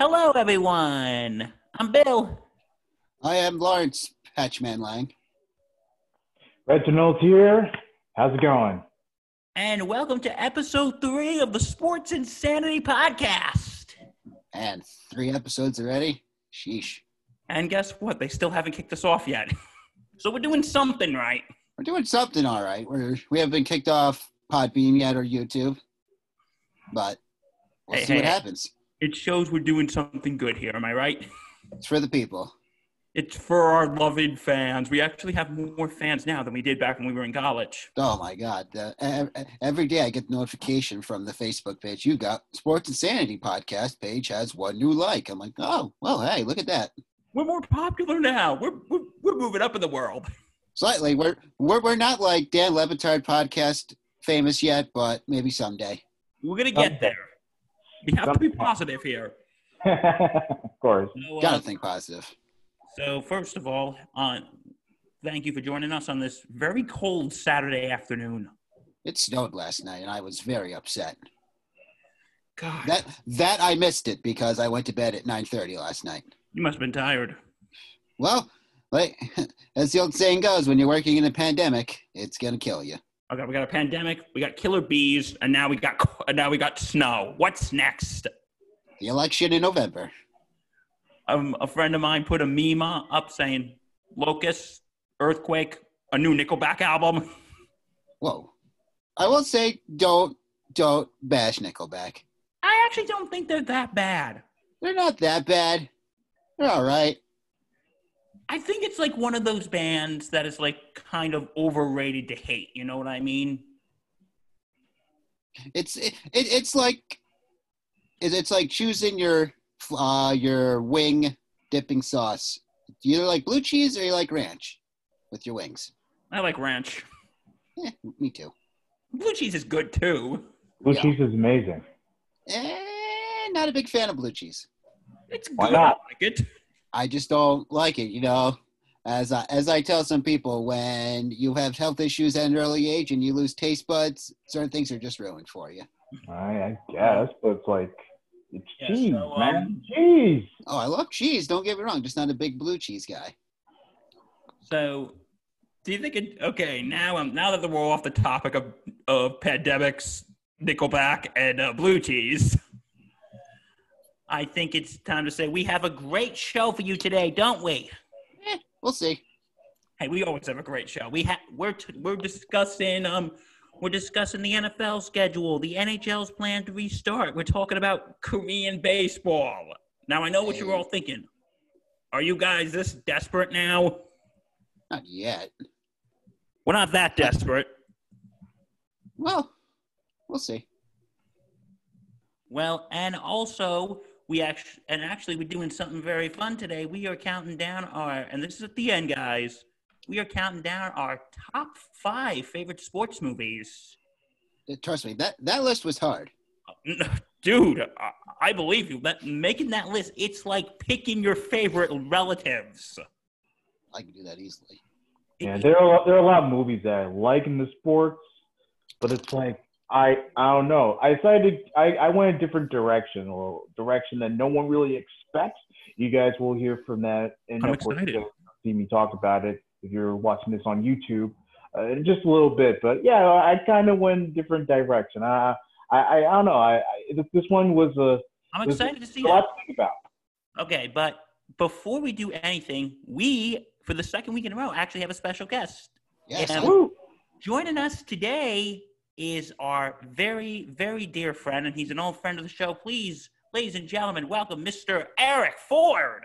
Hello, everyone. I'm Bill. I am Lawrence Patchman Lang. Reginald here. How's it going? And welcome to episode 3 of the Sports Insanity Podcast. And 3 episodes already? Sheesh. And guess what? They still haven't kicked us off yet. So we're doing something right. We're doing something all right. We haven't been kicked off Podbean yet or YouTube. But we'll see what happens. It shows we're doing something good here. Am I right? It's for the people. It's for our loved fans. We actually have more fans now than we did back when we were in college. Oh, my God. Every day I get the notification from the Facebook page. You got Sports Insanity Podcast page has 1 new like. I'm like, oh, well, hey, look at that. We're more popular now. We're moving up in the world. Slightly. We're not like Dan Levitard podcast famous yet, but maybe someday. We're going to get there. We have to be positive here. Of course. So, got to think positive. So, first of all, thank you for joining us on this very cold Saturday afternoon. It snowed last night, and I was very upset. God. That I missed it because I went to bed at 9:30 last night. You must have been tired. Well, like, as the old saying goes, when you're working in a pandemic, it's going to kill you. Okay, we got a pandemic, we got killer bees, and now we got snow. What's next? The election in November. A friend of mine put a meme up saying, "Locust, earthquake, a new Nickelback album." Whoa! I will say, don't bash Nickelback. I actually don't think they're that bad. They're not that bad. They're all right. I think it's like one of those bands that is like kind of overrated to hate. You know what I mean? It's like choosing your wing dipping sauce. You either like blue cheese or you like ranch with your wings. I like ranch. Eh, me too. Blue cheese is good too. Blue cheese is amazing. Not a big fan of blue cheese. It's good. Why not? I like it. I just don't like it, you know. As I tell some people, when you have health issues at an early age and you lose taste buds, certain things are just ruined for you. I guess, but it's like, it's cheese, so, man. Cheese! Oh, I love cheese, don't get me wrong. Just not a big blue cheese guy. So, do you think now that we're off the topic of pandemics, Nickelback, and blue cheese... I think it's time to say we have a great show for you today, don't we? We'll see. Hey, we always have a great show. We're discussing the NFL schedule, the NHL's plan to restart. We're talking about Korean baseball. Now I know what you're all thinking. Are you guys this desperate now? Not yet. We're not that desperate. Well, we'll see. Well, and also. Actually, we're doing something very fun today. We are counting down and this is at the end, guys. We are counting down our top 5 favorite sports movies. Trust me, that list was hard. Dude, I believe you. But making that list, it's like picking your favorite relatives. I can do that easily. Yeah, there are a lot of movies that I like in the sports, but it's like. I don't know. I decided I went a different direction, or direction that no one really expects. You guys will hear from that. And I'm excited. You'll see me talk about it if you're watching this on YouTube in just a little bit. But, yeah, I kind of went a different direction. I don't know. This one was a – I'm excited to see it. A lot to think about. Okay, but before we do anything, we, for the second week in a row, actually have a special guest. Yes. Woo. Joining us today – is our very, very dear friend, and he's an old friend of the show. Please, ladies and gentlemen, welcome Mr. Eric Ford.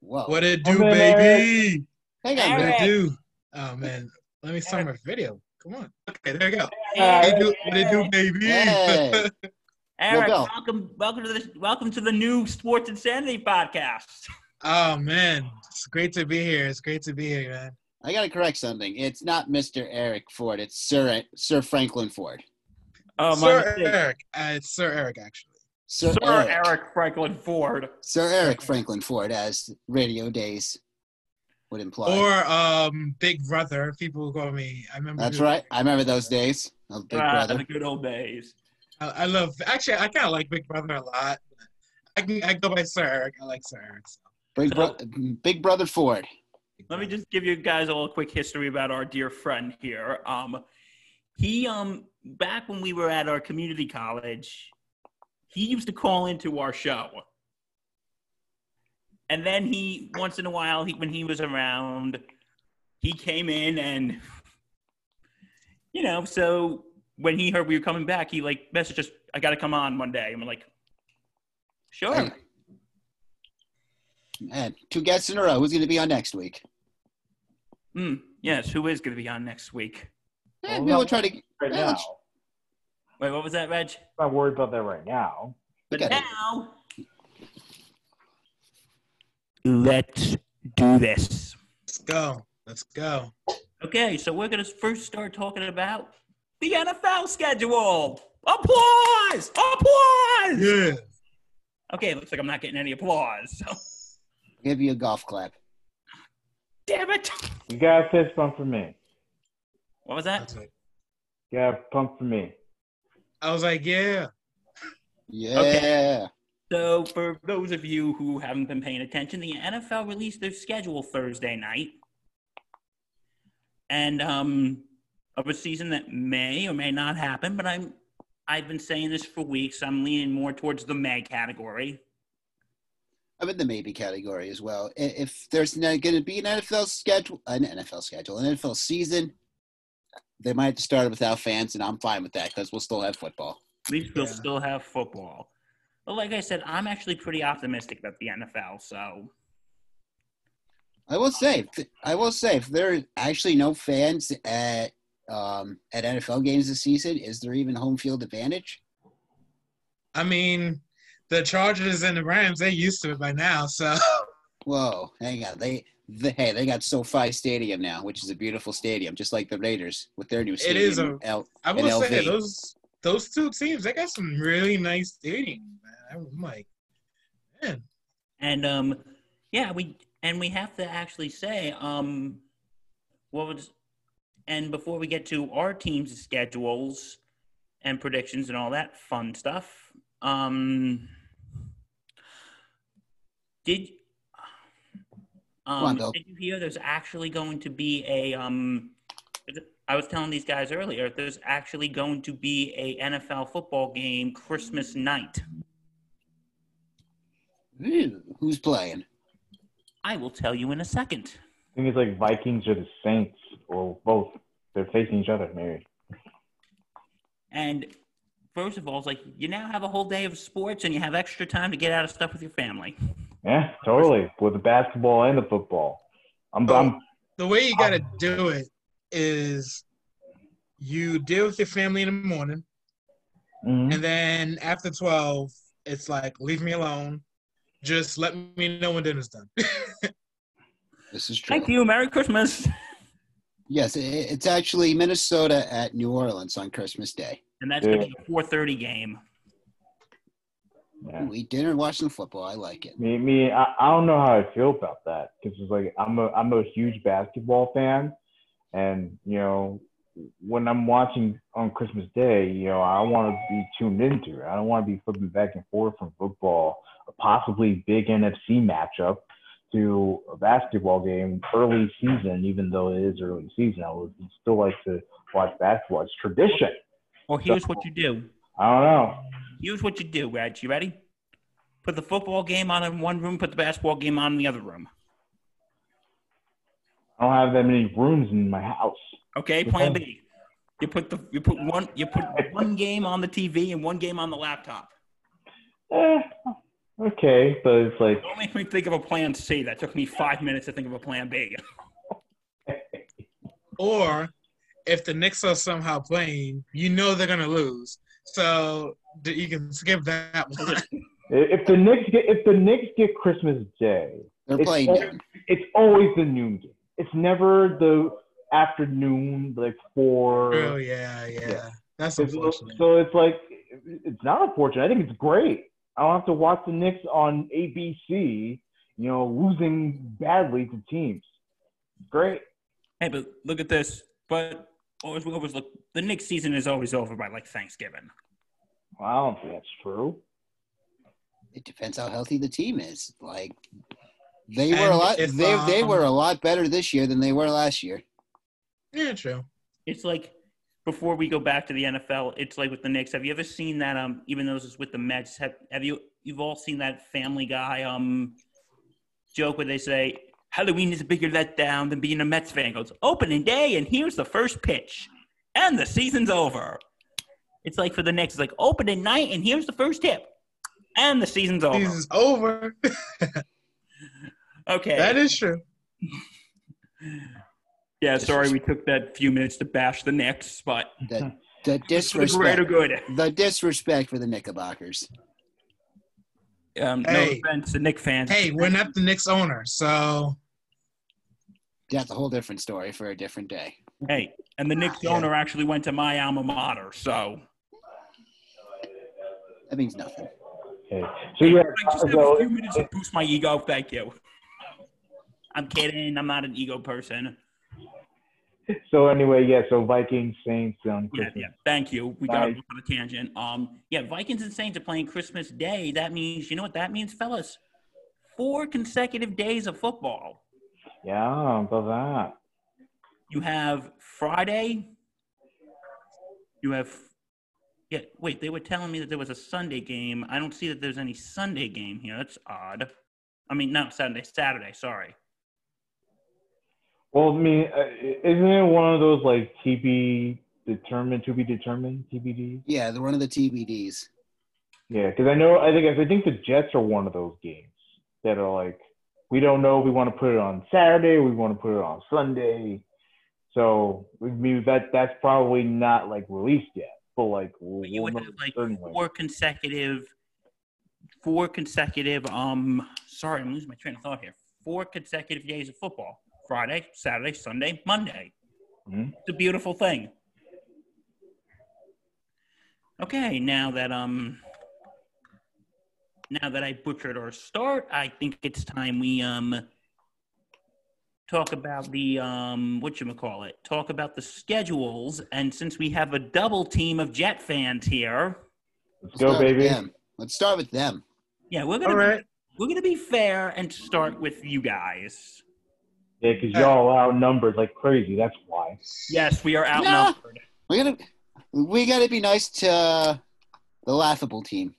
Whoa. What it do, baby? Hey, guys. What it do? Oh, man. Let me start my video. Come on. Okay, there you go. What it do, baby? Hey. Eric, welcome to the new Sports Insanity Podcast. Oh, man. It's great to be here. It's great to be here, man. I gotta correct something. It's not Mr. Eric Ford. It's Sir Franklin Ford. Oh, Eric. It's Sir Eric, actually. Sir Eric Franklin Ford. Sir Eric Franklin Ford, as Radio Days would imply. Or Big Brother. People call me. I remember. That's right. I remember those days of Big Brother. The good old days. I love. Actually, I kind of like Big Brother a lot. I go by Sir Eric. I like Sir Eric. So. Big Brother Ford. Let me just give you guys a little quick history about our dear friend here. He back when we were at our community college, he used to call into our show. And then he, once in a while, when he was around, he came in and, you know, so when he heard we were coming back, he, like, messaged us, I got to come on one day. And we're like, sure. Hey. Man, two guests in a row. Who's going to be on next week? Yes, who is going to be on next week? Well, we'll try to right now. Wait, what was that, Reg? I'm not worried about that right now. But now, let's do this. Let's go. Okay, so we're going to first start talking about the NFL schedule. Applause! Yeah. Okay, it looks like I'm not getting any applause. So. Give you a golf clap. Damn it! You got a fist bump for me. What was that? You got a pump for me. I was like, yeah. Yeah. Okay. So for those of you who haven't been paying attention, the NFL released their schedule Thursday night. And of a season that may or may not happen, but I've been saying this for weeks. I'm leaning more towards the May category. I'm in the maybe category as well. If there's going to be an NFL season, they might have to start it without fans, and I'm fine with that because we'll still have football. At least we'll still have football. But like I said, I'm actually pretty optimistic about the NFL. So I will say, if there are actually no fans at NFL games this season, is there even home field advantage? I mean, the Chargers and the Rams, they used to it by now, so. Whoa, hang on. They got SoFi Stadium now, which is a beautiful stadium, just like the Raiders with their new stadium. It is a I will say, those two teams, they got some really nice stadiums, man. I'm like, man. And, we have to actually say, and before we get to our team's schedules and predictions and all that fun stuff, did you hear there's actually going to be I was telling these guys earlier, there's actually going to be a NFL football game Christmas night. Ooh, who's playing? I will tell you in a second. I think it's like Vikings or the Saints or both. They're facing each other, maybe. And first of all, it's like you now have a whole day of sports and you have extra time to get out of stuff with your family. Yeah, totally. With the basketball and the football. The way you got to do it is you deal with your family in the morning. Mm-hmm. And then after 12, it's like, leave me alone. Just let me know when dinner's done. This is true. Thank you. Merry Christmas. Yes, it's actually Minnesota at New Orleans on Christmas Day. And that's going to be a 4:30 game. Yeah. Ooh, eat dinner and watch some football. I like it. I don't know how I feel about that because it's like I'm a huge basketball fan, and you know when I'm watching on Christmas Day, you know I want to be tuned into it. I don't want to be flipping back and forth from football, a possibly big NFC matchup, to a basketball game early season. Even though it is early season, I would still like to watch basketball. It's tradition. Well, here's what you do. I don't know. Here's what you do, Reg. You ready? Put the football game on in one room, put the basketball game on in the other room. I don't have that many rooms in my house. Okay, plan B. You put one game on the TV and one game on the laptop. Okay, but it's like don't make me think of a plan C. That took me 5 minutes to think of a plan B. Or if the Knicks are somehow playing, you know they're going to lose. So you can skip that one. If the Knicks get Christmas Day, they're playing. It's always the noon game. It's never the afternoon, like 4. Oh, yeah. That's unfortunate. So it's like, it's not unfortunate. I think it's great. I don't have to watch the Knicks on ABC, you know, losing badly to teams. Great. Hey, but look at this. But always look, the Knicks season is always over by like Thanksgiving. Well, I don't think that's true. It depends how healthy the team is. Like they were a lot better this year than they were last year. Yeah, true. It's like before we go back to the NFL, it's like with the Knicks. Have you ever seen that? Even though this is with the Mets, have you all seen that Family Guy joke where they say Halloween is a bigger letdown than being a Mets fan? It goes opening day, and here's the first pitch, and the season's over. It's like for the Knicks, it's like opening night, and here's the first tip, and the season's over. Season's over. Okay, that is true. Yeah, sorry we took that few minutes to bash the Knicks, but the disrespect, the disrespect for the Knickerbockers. Hey, no offense to Knick fans. Hey, we're not the Knicks owner, so that's a whole different story for a different day. Hey, and the Knicks owner actually went to my alma mater, so that means nothing. Okay. So you just have a few minutes to boost my ego. Thank you. I'm kidding. I'm not an ego person. So anyway, yeah. So Vikings, Saints, yeah. Thank you. We got on a tangent. Yeah. Vikings and Saints are playing Christmas Day. That means, you know what that means, fellas? 4 consecutive days of football. Yeah, about that. You have Friday. You have. Yeah, wait, they were telling me that there was a Sunday game. I don't see that there's any Sunday game here. That's odd. I mean, not Saturday, sorry. Well, I mean, isn't it one of those, like, TBDs? Yeah, they're one of the TBDs. Yeah, because I think the Jets are one of those games that are like, we don't know, we want to put it on Saturday, we want to put it on Sunday. So, I mean, that's probably not, like, released yet. But you would have like 4 consecutive. Sorry, I'm losing my train of thought here. 4 consecutive days of football: Friday, Saturday, Sunday, Monday. Mm-hmm. It's a beautiful thing. Okay, now that I butchered our start, I think it's time we talk about the, talk about the schedules. And since we have a double team of Jet fans here. Let's go, baby. Let's start with them. Yeah, we're going to be fair and start with you guys. Yeah, because y'all are outnumbered like crazy. That's why. Yes, we are outnumbered. No, we gotta be nice to the laughable team.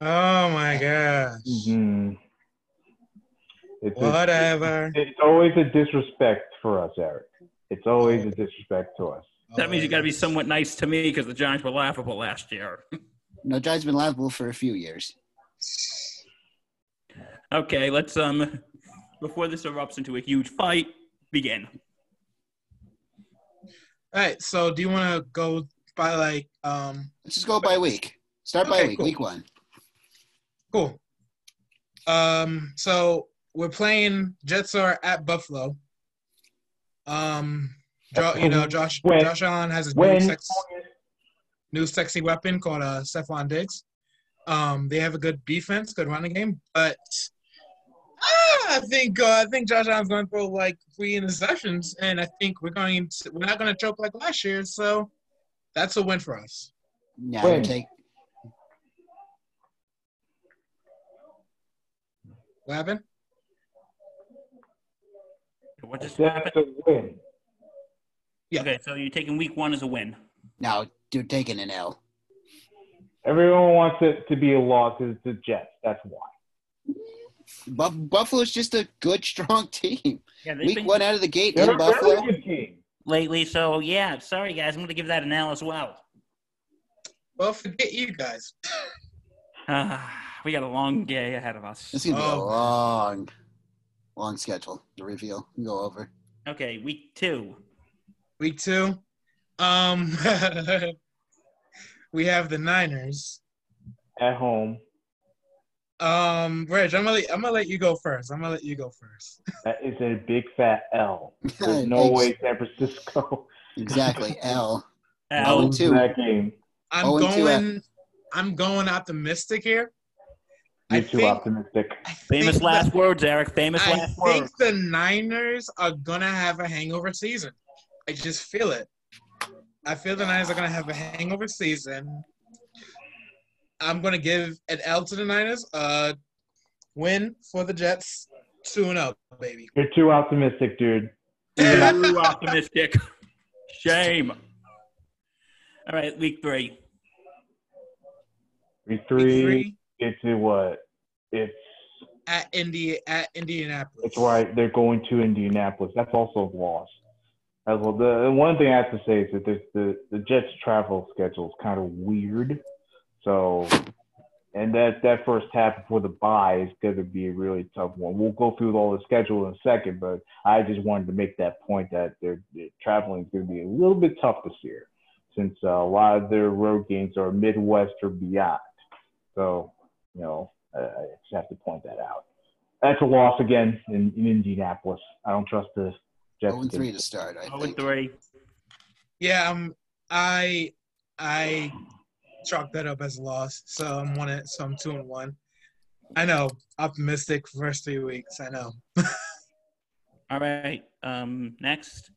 Oh, my gosh. Mm-hmm. Whatever. It's always a disrespect for us, Eric. It's always a disrespect to us. That means you got to be somewhat nice to me because the Giants were laughable last year. No, Giants been laughable for a few years. Okay, let's before this erupts into a huge fight, begin. All right. So, do you want to go by Let's just go by week. Start by week. Cool. Week one. Cool. So. We're playing Jets are at Buffalo. Josh Allen has a new sexy weapon called Stefon Diggs. They have a good defense, good running game, but I think Josh Allen's going to throw like 3 interceptions, and I think we're not going to choke like last year. So that's a win for us. No, what happened? What just happened? That's a win. Yeah. Okay, so you're taking week one as a win. No, you're taking an L. Everyone wants it to be a loss because it's the Jets. That's why. Buffalo's just a good, strong team. Yeah, week one out of the gate in Buffalo. Lately, so yeah. Sorry, guys. I'm going to give that an L as well. Well, forget you guys. We got a long day ahead of us. This is going to be a long schedule. The reveal. You go over. Okay, week 2. Week 2. We have the Niners at home. Reg, I'm gonna let you go first. That is a big fat L. There's no way San Francisco. Exactly, L. L to that game. I'm going optimistic here. You're too optimistic. Famous last words, Eric. Famous last words. I think the Niners are going to have a hangover season. I just feel it. I feel the Niners are going to have a hangover season. I'm going to give an L to the Niners. Win for the Jets. 2-0, baby. You're too optimistic, dude. Too optimistic. Shame. All right, week three. Week three. It's what? It's at Indianapolis. That's right. They're going to Indianapolis. That's also a loss. As well, the one thing I have to say is that the Jets' travel schedule is kind of weird. So, and that first half before the bye is going to be a really tough one. We'll go through all the schedule in a second, but I just wanted to make that point that their traveling is going to be a little bit tough this year, since a lot of their road games are Midwest or beyond. So, you know, I just have to point that out. That's a loss again in Indianapolis. I don't trust the Jets. 0-3 to start, I think. 0-3. Yeah, I chalked that up as a loss. So I'm 2-1. I know. Optimistic first 3 weeks. I know. All right. Next.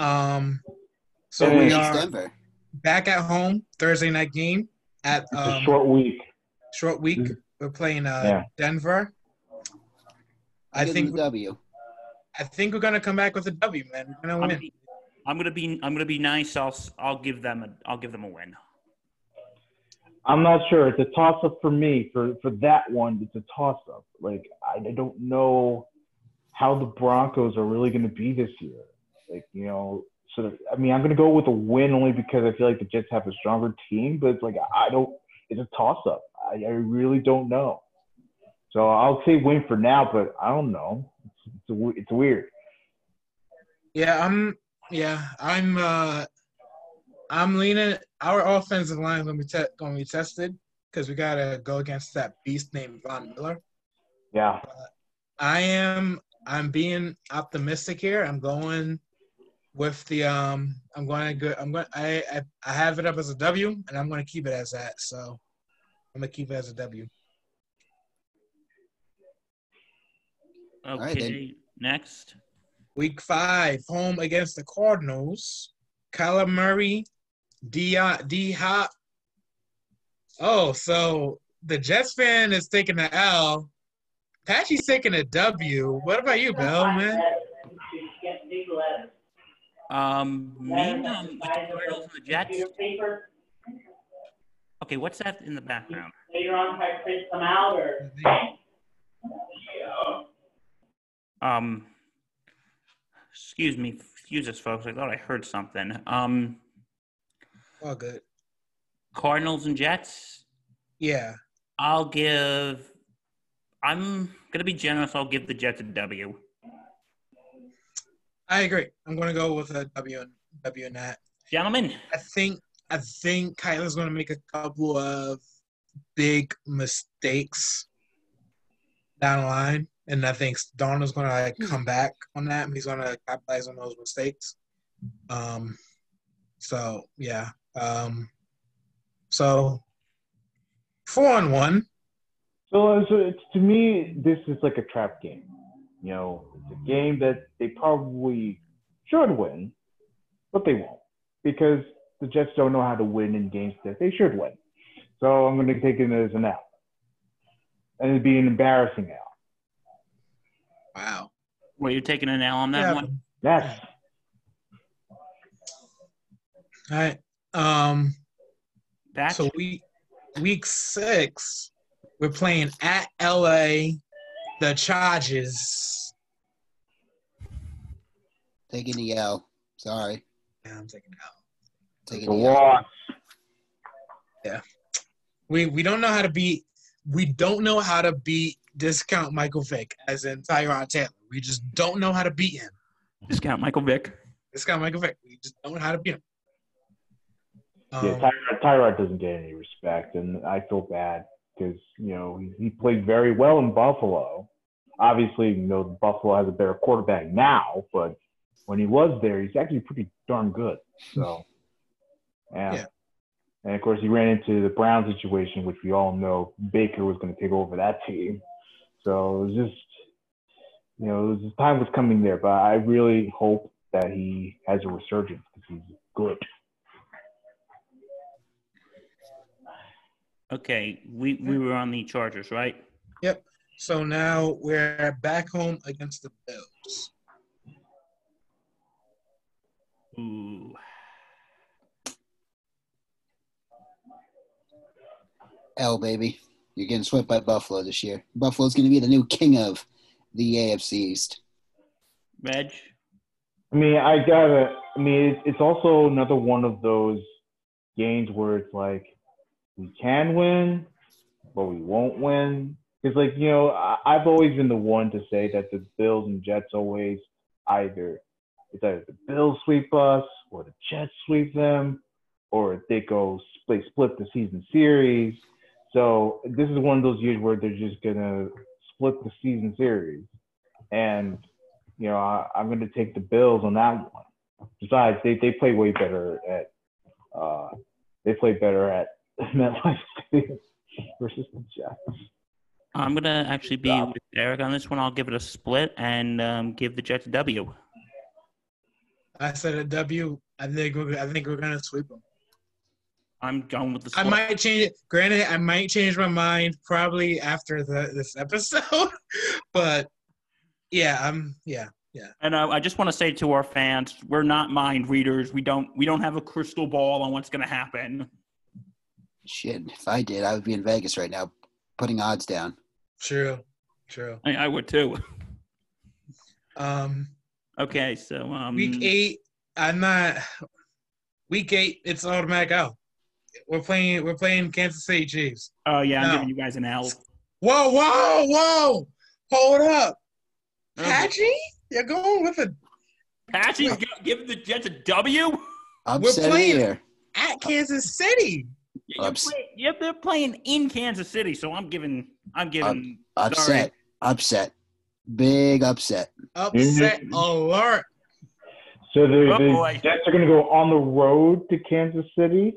So we are Denver. Back at home, Thursday night game. It's a short week. Short week. We're playing Denver. I think we're gonna come back with a W, man. We're gonna win. I'm gonna be nice. I'll give them a win. I'm not sure. It's a toss up for me. For that one, it's a toss up. Like I don't know how the Broncos are really gonna be this year. Like, you know. So, I mean, I'm going to go with a win only because I feel like the Jets have a stronger team, but it's like, it's a toss-up. I really don't know. So I'll say win for now, but I don't know. It's weird. Yeah, I'm leaning. Our offensive line is going to be tested because we got to go against that beast named Von Miller. Yeah. I'm being optimistic here. I'm going with the I have it up as a W, and I'm going to keep it as that. So I'm going to keep it as a W. Okay, right, next. Week 5, home against the Cardinals. Kyla Murray, D Hop. Oh, so the Jets fan is taking the L. Patchy's taking a W. What about you, Bill, man? Meantime, with the Cardinals and the Jets. Okay, what's that in the background? Later on, try to print them out, or excuse me, excuse us, folks. I thought I heard something. All good. Cardinals and Jets. Yeah. I'm gonna be generous. I'll give the Jets a W. I agree. I'm going to go with a W in that. Gentlemen. I think Kyla's going to make a couple of big mistakes down the line, and I think Darnold's going to come back on that, and he's going to capitalize on those mistakes. So, yeah. So, 4-1. So, it's, to me, this is like a trap game. You know, it's a game that they probably should win, but they won't because the Jets don't know how to win in games that they should win. So I'm going to take it as an L. And it'd be an embarrassing L. Wow. Well, you're taking an L on that one? Yes. All right. So week 6, we're playing at L.A., the Chargers. Taking the L. Sorry. Yeah, I'm taking L. Taking the L. Yeah. We don't know how to beat discount Michael Vick, as in Tyron Taylor. We just don't know how to beat him. Discount Michael Vick. We just don't know how to beat him. Yeah, Tyrod doesn't get any respect, and I feel bad. Because, you know, he played very well in Buffalo. Obviously, you know, Buffalo has a better quarterback now, but when he was there, he's actually pretty darn good. So, yeah. And, of course, he ran into the Brown situation, which we all know Baker was going to take over that team. So, it was just, you know, his time was coming there. But I really hope that he has a resurgence because he's good. Okay, we were on the Chargers, right? Yep. So now we're back home against the Bills. Ooh. L, baby. You're getting swept by Buffalo this year. Buffalo's going to be the new king of the AFC East. Reg? It's also another one of those games where it's like, we can win, but we won't win. It's like, you know, I've always been the one to say that the Bills and Jets always either the Bills sweep us or the Jets sweep them, or they split the season series. So this is one of those years where they're just going to split the season series. And, you know, I'm going to take the Bills on that one. Besides, they play way better at MetLife Stadium versus the Jets. I'm going to actually be with Eric on this one. I'll give it a split and give the Jets a W. I said a W. I think we're going to sweep them. I'm done with the split. I might change it. Granted, I might change my mind probably after this episode. But, yeah. And I just want to say to our fans, we're not mind readers. We don't have a crystal ball on what's going to happen. Shit, if I did, I would be in Vegas right now putting odds down. True. I would too. Okay, so week eight, it's automatic out. We're playing Kansas City Chiefs. Oh yeah, I'm giving you guys an L. Whoa! Hold up. Patchy? You're going with a Patchy's giving the Jets a W? We're playing here at Kansas City. Yeah, they're playing in Kansas City, so I'm giving upset. Sorry. Upset. Big upset. Upset alert. So the Jets are going to go on the road to Kansas City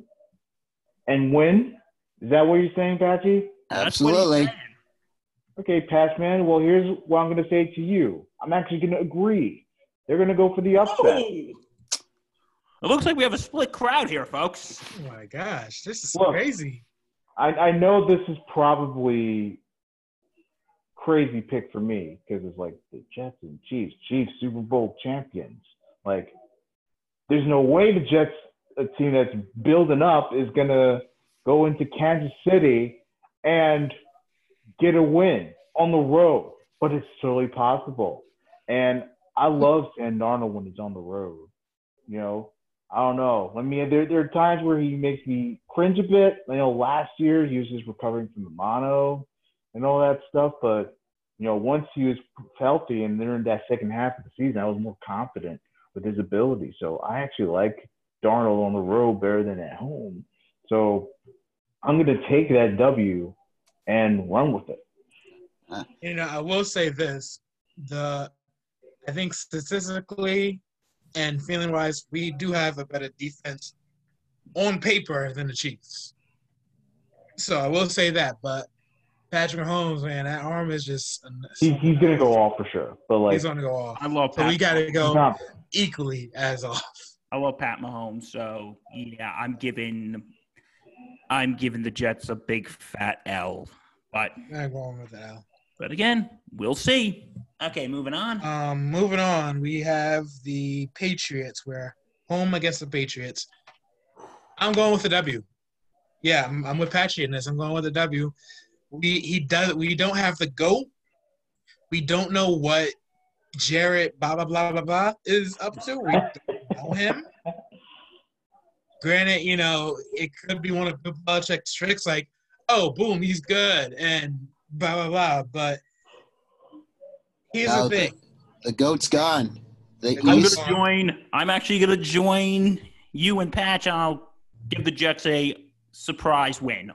and win? Is that what you're saying, Patchy? Absolutely. Okay, Patchman, well, here's what I'm going to say to you. I'm actually going to agree. They're going to go for the upset. Oh. It looks like we have a split crowd here, folks. Oh, my gosh. This is crazy. I know this is probably crazy pick for me because it's like the Jets and Chiefs Super Bowl champions. Like, there's no way the Jets, a team that's building up, is going to go into Kansas City and get a win on the road. But it's totally possible. And I love Sam Darnold when he's on the road, you know. I don't know. I mean, there are times where he makes me cringe a bit. You know, last year he was just recovering from the mono and all that stuff. But, you know, once he was healthy and during that second half of the season, I was more confident with his ability. So I actually like Darnold on the road better than at home. So I'm going to take that W and run with it. You know, I will say this. I think statistically – and feeling-wise, we do have a better defense on paper than the Chiefs. So I will say that, but Patrick Mahomes, man, that arm is just – He's going to go off for sure. But like, he's going to go off. I love Pat. So we got to go equally as off. I love Pat Mahomes. So, yeah, I'm giving the Jets a big fat L. But I'm going with the L. But again, we'll see. Okay, moving on. We have the Patriots. We're home against the Patriots. I'm going with the W. Yeah, I'm with Patchy in this. I'm going with the W. We don't have the GOAT. We don't know what Jarrett blah blah blah blah blah is up to. We don't know him. Granted, you know, it could be one of Bill Belichick's tricks, like, oh, boom, he's good, and blah, blah, blah, but here's the thing. The GOAT's gone. I'm actually going to join you and Patch. I'll give the Jets a surprise win.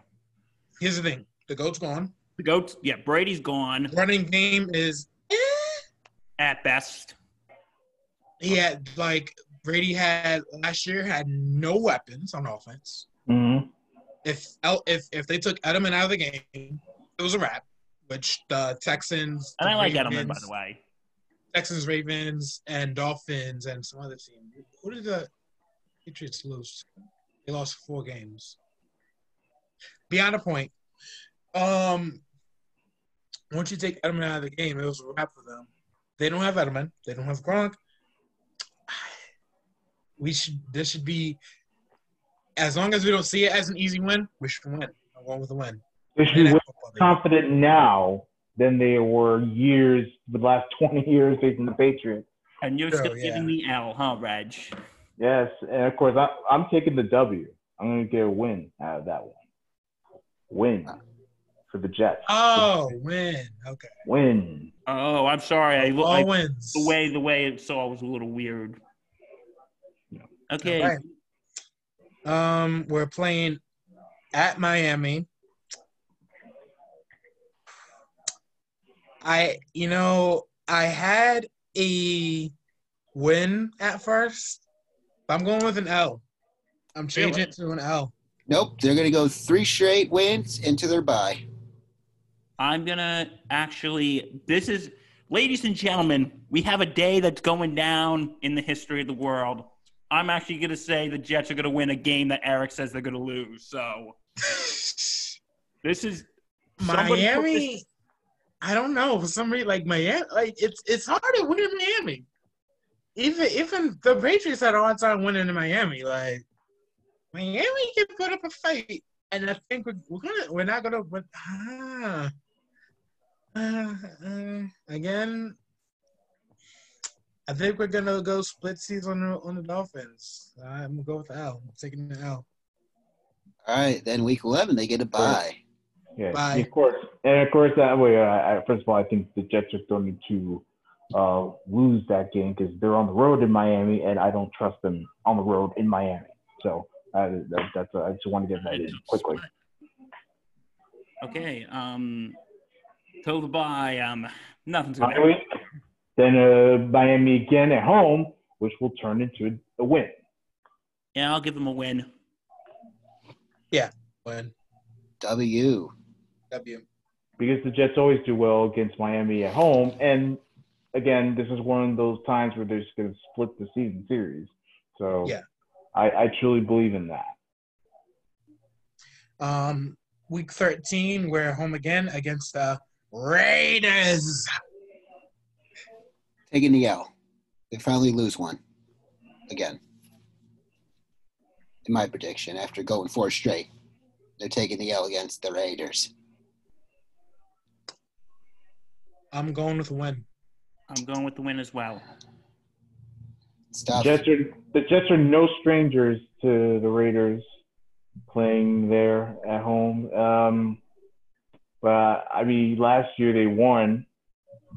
Here's the thing. The GOAT's gone. Brady's gone. Running game is at best. Yeah, like Brady had last year had no weapons on offense. Mm-hmm. If they took Edelman out of the game, it was a wrap, which the Texans – and I like Edelman, by the way. Texans, Ravens, and Dolphins, and some other team. Who did the Patriots lose? They lost 4 games. beyond a point. Once you take Edelman out of the game, it was a wrap for them. They don't have Edelman. They don't have Gronk. This should be, as long as we don't see it as an easy win, we should win. I'm going with the win. They should be more confident now than they were years, the last 20 years facing the Patriots. And you're still giving me L, huh, Reg? Yes, and of course, I'm taking the W. I'm going to get a win out of that one. Win for the Jets. Oh, win. Okay. Win. Oh, I'm sorry. All wins. The way it saw was a little weird. Okay. Right. We're playing at Miami. I had a win at first, but I'm going with an L. I'm changing it to an L. Nope, they're going to go 3 straight wins into their bye. I'm going to ladies and gentlemen, we have a day that's going down in the history of the world. I'm actually going to say the Jets are going to win a game that Eric says they're going to lose. So this is Miami. I don't know. For some reason, Miami, it's hard to win in Miami. Even the Patriots had a hard time winning in Miami. Miami can put up a fight, and I think we're not gonna. But again, I think we're gonna go split seas on the Dolphins. I'm gonna go with the L. I'm taking the L. All right, then week 11 they get a bye. Yeah, bye. Of course that way. First of all, I think the Jets are going to lose that game because they're on the road in Miami, and I don't trust them on the road in Miami. So. I just want to get that in quickly. Okay. Till the bye. Nothing's going to happen. Then Miami again at home, which will turn into a win. Yeah, I'll give them a win. Yeah, win. W. Because the Jets always do well against Miami at home. And, again, this is one of those times where they're just going to split the season series. So, yeah. I truly believe in that. Week 13, we're home again against the Raiders. Taking the L. They finally lose one again. In my prediction, after going 4 straight, they're taking the L against the Raiders. I'm going with the win. I'm going with the win as well. The Jets are no strangers to the Raiders playing there at home. But last year they won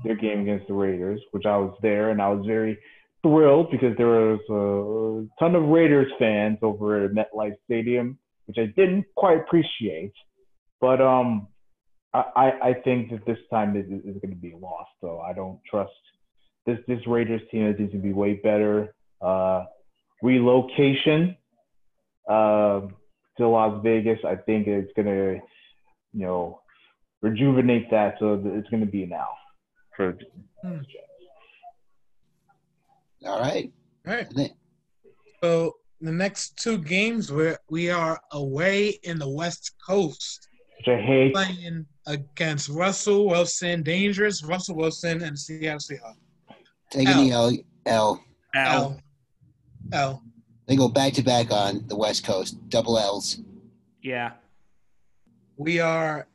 their game against the Raiders, which I was there, and I was very thrilled because there was a ton of Raiders fans over at MetLife Stadium, which I didn't quite appreciate. But I think that this time is going to be a loss, so I don't trust – This Raiders team is going to be way better. Relocation to Las Vegas, I think it's going to, rejuvenate that. So it's going to be now. All right. So the next 2 games, we are away in the West Coast. Which I hate. Playing against Russell Wilson, dangerous Russell Wilson, and Seattle Seahawks. Taking the L. They go back-to-back on the West Coast. Double L's. Yeah. We are,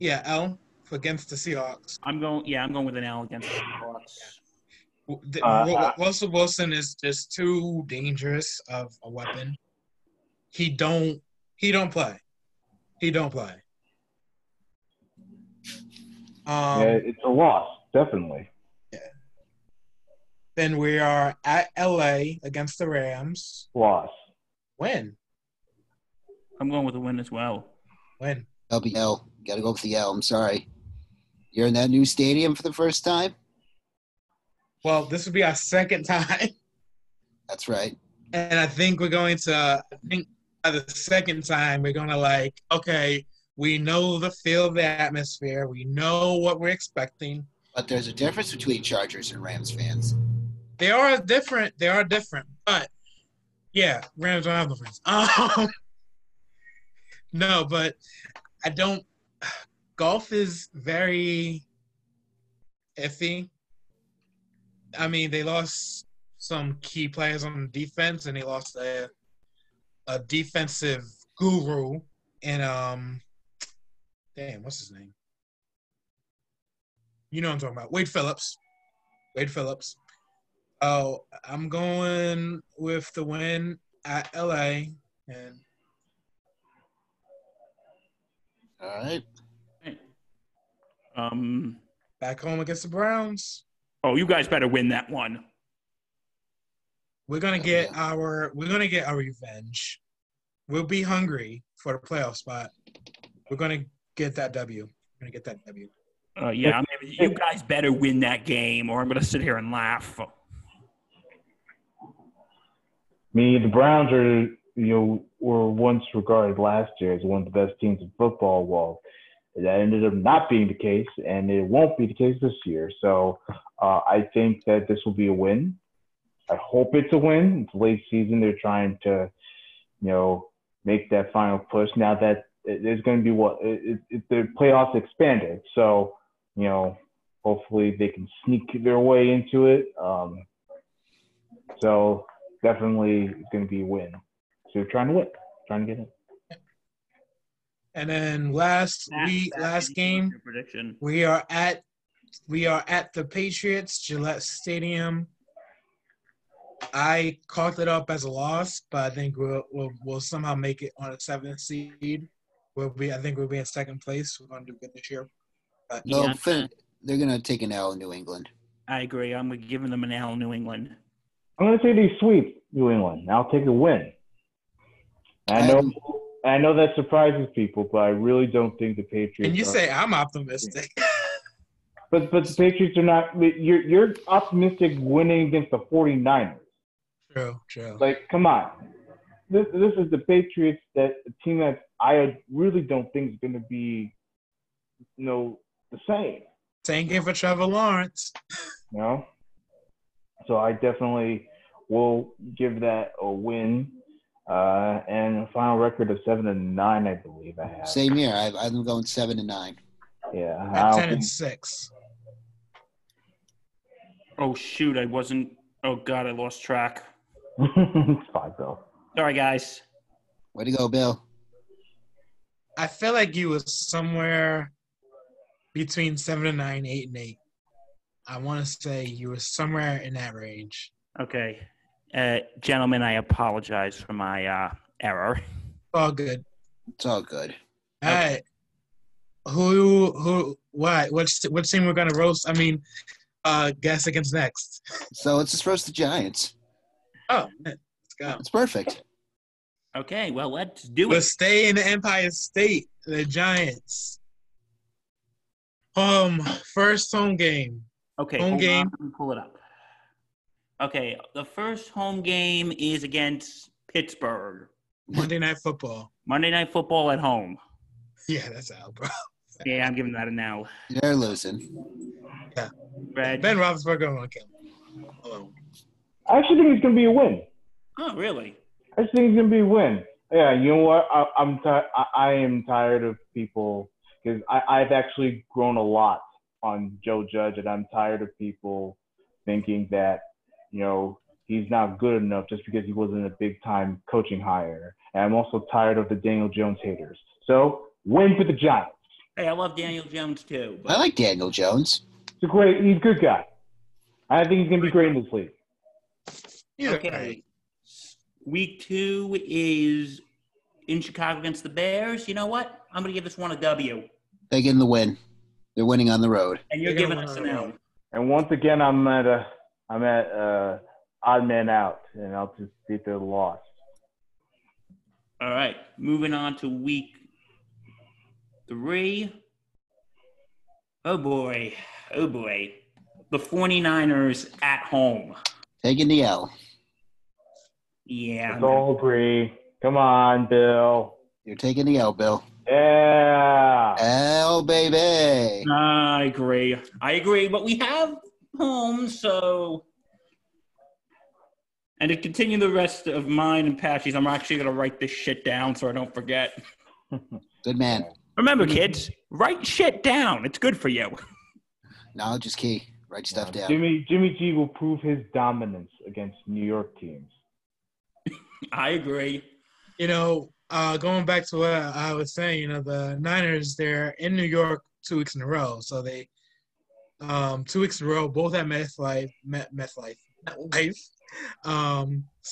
L against the Seahawks. I'm going with an L against the Seahawks. Russell Wilson is just too dangerous of a weapon. He don't play. It's a loss, definitely. Then we are at LA against the Rams. Loss. Win. I'm going with a win as well. Win. LBL. Got to go with the L. I'm sorry. You're in that new stadium for the first time? Well, this would be our second time. That's right. And I think I think by the second time we're going to we know the feel of the atmosphere. We know what we're expecting. But there's a difference between Chargers and Rams fans. They are different, but Rams don't have no fans. No, but I don't – golf is very iffy. I mean, they lost some key players on defense, and they lost a defensive guru in what's his name? You know what I'm talking about. Wade Phillips. Wade Phillips. Oh, I'm going with the win at L.A. and all right. Back home against the Browns. Oh, you guys better win that one. We're gonna get our revenge. We'll be hungry for the playoff spot. We're gonna get that W. We're gonna get that W. Yeah, I mean, you guys better win that game, or I'm gonna sit here and laugh. I mean, the Browns are, were once regarded last year as one of the best teams in football. Well, that ended up not being the case, and it won't be the case this year. So I think that this will be a win. I hope it's a win. It's late season. They're trying to, make that final push. Now that there's going to be the playoffs expanded. So, hopefully they can sneak their way into it. So definitely it's going to be a win. So trying to get in. And then last game, prediction. We are at the Patriots, Gillette Stadium. I caught it up as a loss, but I think we'll somehow make it on a 7th seed. I think we'll be in second place. We're going to do good this year. But they're going to take an L in New England. I agree. I'm giving them an L in New England. I'm going to say they sweep New England. I'll take a win. I know that surprises people, but I really don't think the Patriots. And you say I'm optimistic. But the Patriots are not. You're optimistic winning against the 49ers. True. Like, come on, this is the Patriots, a team that I really don't think is going to be, the same. Same game for Trevor Lawrence. So I definitely will give that a win. And a final record of 7-9, I believe I have. Same here. I'm going 7-9. Yeah. At 10-6. Oh, shoot. I wasn't. Oh, God. I lost track. It's fine, Bill. Sorry, guys. Way to go, Bill. I feel like you was somewhere between 7-9, 8-8. I want to say you were somewhere in that range. Okay. Gentlemen, I apologize for my error. It's all good. All right. Who? Why? What team we're gonna roast? I mean, guess against next. So let's just roast the Giants. Oh, man. Let's go. It's perfect. Okay, well, let's do it. We'll stay in the Empire State. The Giants. First home game. Okay. Home game. Let me pull it up. Okay, the first home game is against Pittsburgh. Monday Night Football at home. Yeah, that's out, bro. Yeah, I'm giving that an L. They're losing. Yeah. Brad. Ben Roethlisberger on camera. Hello. I actually think it's going to be a win. Oh, really? I just think it's going to be a win. Yeah, you know what? I am tired of people because I've actually grown a lot on Joe Judge, and I'm tired of people thinking that he's not good enough just because he wasn't a big-time coaching hire. And I'm also tired of the Daniel Jones haters. So, win for the Giants. Hey, I love Daniel Jones, too. I like Daniel Jones. He's a good guy. I think he's going to be great in this league. Okay. Week 2 is in Chicago against the Bears. You know what? I'm going to give this one a W. They get in the win. They're winning on the road. And you're giving us an L. And once again, I'm at odd man out, and I'll just see if they're lost. All right. Moving on to week 3. Oh, boy. The 49ers at home. Taking the L. Yeah. Let's all agree. Come on, Bill. You're taking the L, Bill. Yeah. L, baby. I agree, but we have – home, so and to continue the rest of mine and Patchy's, I'm actually gonna write this shit down so I don't forget. Good man. Remember, kids, write shit down. It's good for you. Knowledge is key. Write stuff down. Jimmy G will prove his dominance against New York teams. I agree. You know, going back to what I was saying, you know, the Niners, they're in New York 2 weeks in a row. So they, 2 weeks in a row, both at MetLife.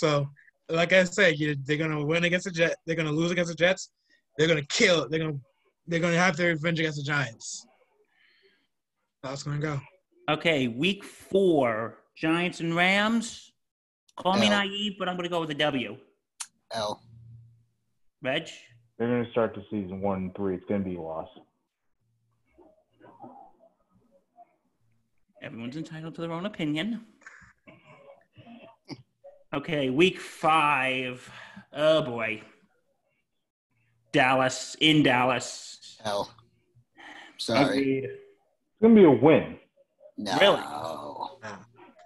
So, like I said, they're gonna win against the Jets. They're gonna lose against the Jets. They're gonna kill it. They're gonna have their revenge against the Giants. That's gonna go. Okay, week 4, Giants and Rams. Call me naive, but I'm gonna go with a W. L. Reg. They're gonna start the season 1-3. It's gonna be a loss. Everyone's entitled to their own opinion. Okay, week 5. Oh, boy. Dallas, in Dallas. Hell. Sorry. Agreed. It's going to be a win. No. Really?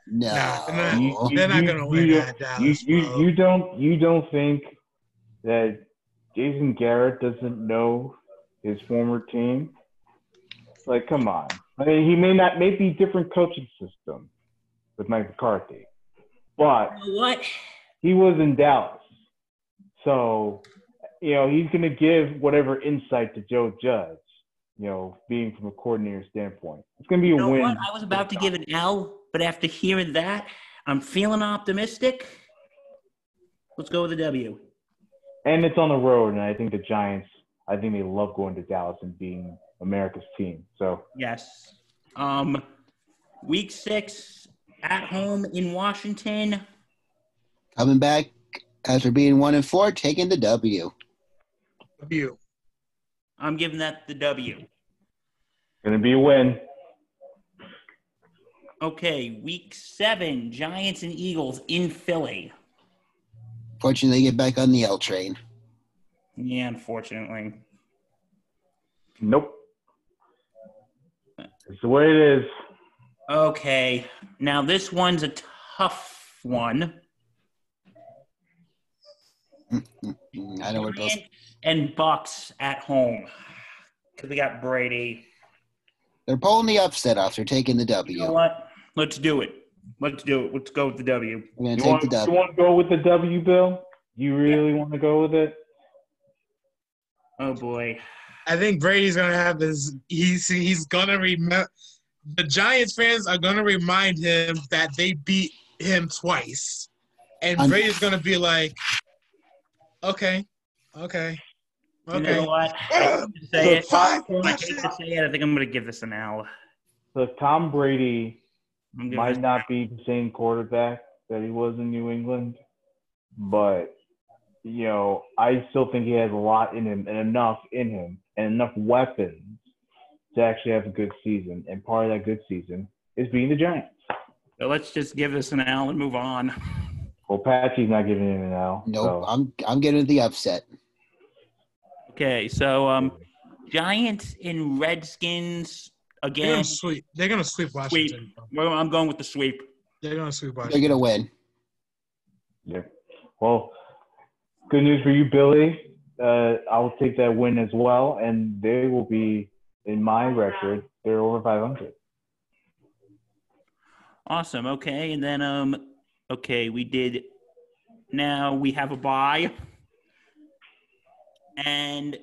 No. They're not going to win at Dallas. You don't think that Jason Garrett doesn't know his former team? Like, come on. I mean, he may not, maybe different coaching system with Mike McCarthy. But he was in Dallas. So, you know, he's going to give whatever insight to Joe Judge, you know, being from a coordinator standpoint. It's going to be a win. What? I was about to give an L, but after hearing that, I'm feeling optimistic. Let's go with a W. And it's on the road, and I think the Giants, I think they love going to Dallas and being America's team. So yes. Week 6. At home in Washington. Coming back after being 1-4, taking the W. W. I'm giving that the W. Going to be a win. Okay, week 7, Giants and Eagles in Philly. Fortunately, they get back on the L train. Yeah, unfortunately. Nope. It's the way it is. Okay, now this one's a tough one. I know what those. And Bucks at home because we got Brady. They're pulling the upset off. They're taking the W. You know what? Let's do it. Let's go with the W. You want to go with the W, Bill? You really want to go with it? Oh boy, I think Brady's gonna have this. He's gonna remember. The Giants fans are going to remind him that they beat him twice. And Brady's going to be like, okay. You know what? I think I'm going to give this an L. So Tom Brady might not be the same quarterback that he was in New England, but, you know, I still think he has a lot in him and enough in him and enough weapons to actually have a good season, and part of that good season is being the Giants. So let's just give this an L and move on. Well, Patsy's not giving him an L. Nope, so. I'm getting the upset. Okay, so Giants and Redskins again. They're gonna sweep. They're gonna sweep Washington. Well, I'm going with the sweep. They're gonna sweep Washington. They're gonna win. Yep. Well, good news for you, Billy. I will take that win as well, and they will be. In my record, they're over 500. Awesome. Okay, and then we did. Now we have a bye, and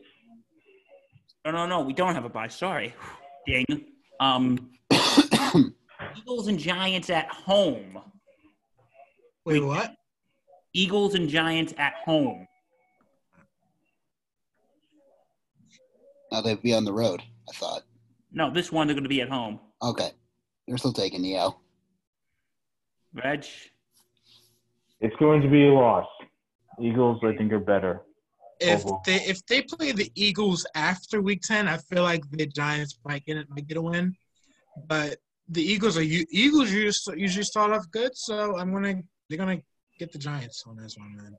no, we don't have a bye. Sorry, ding. Eagles and Giants at home. Wait, what? Eagles and Giants at home. Now they'd be on the road. I thought. No, this one they're going to be at home. Okay. They're still taking the L. Reg? It's going to be a loss. Eagles, I think, are better. If they play the Eagles after Week 10, I feel like the Giants might get a win. But the Eagles usually start off good, so they're gonna get the Giants on this one, man.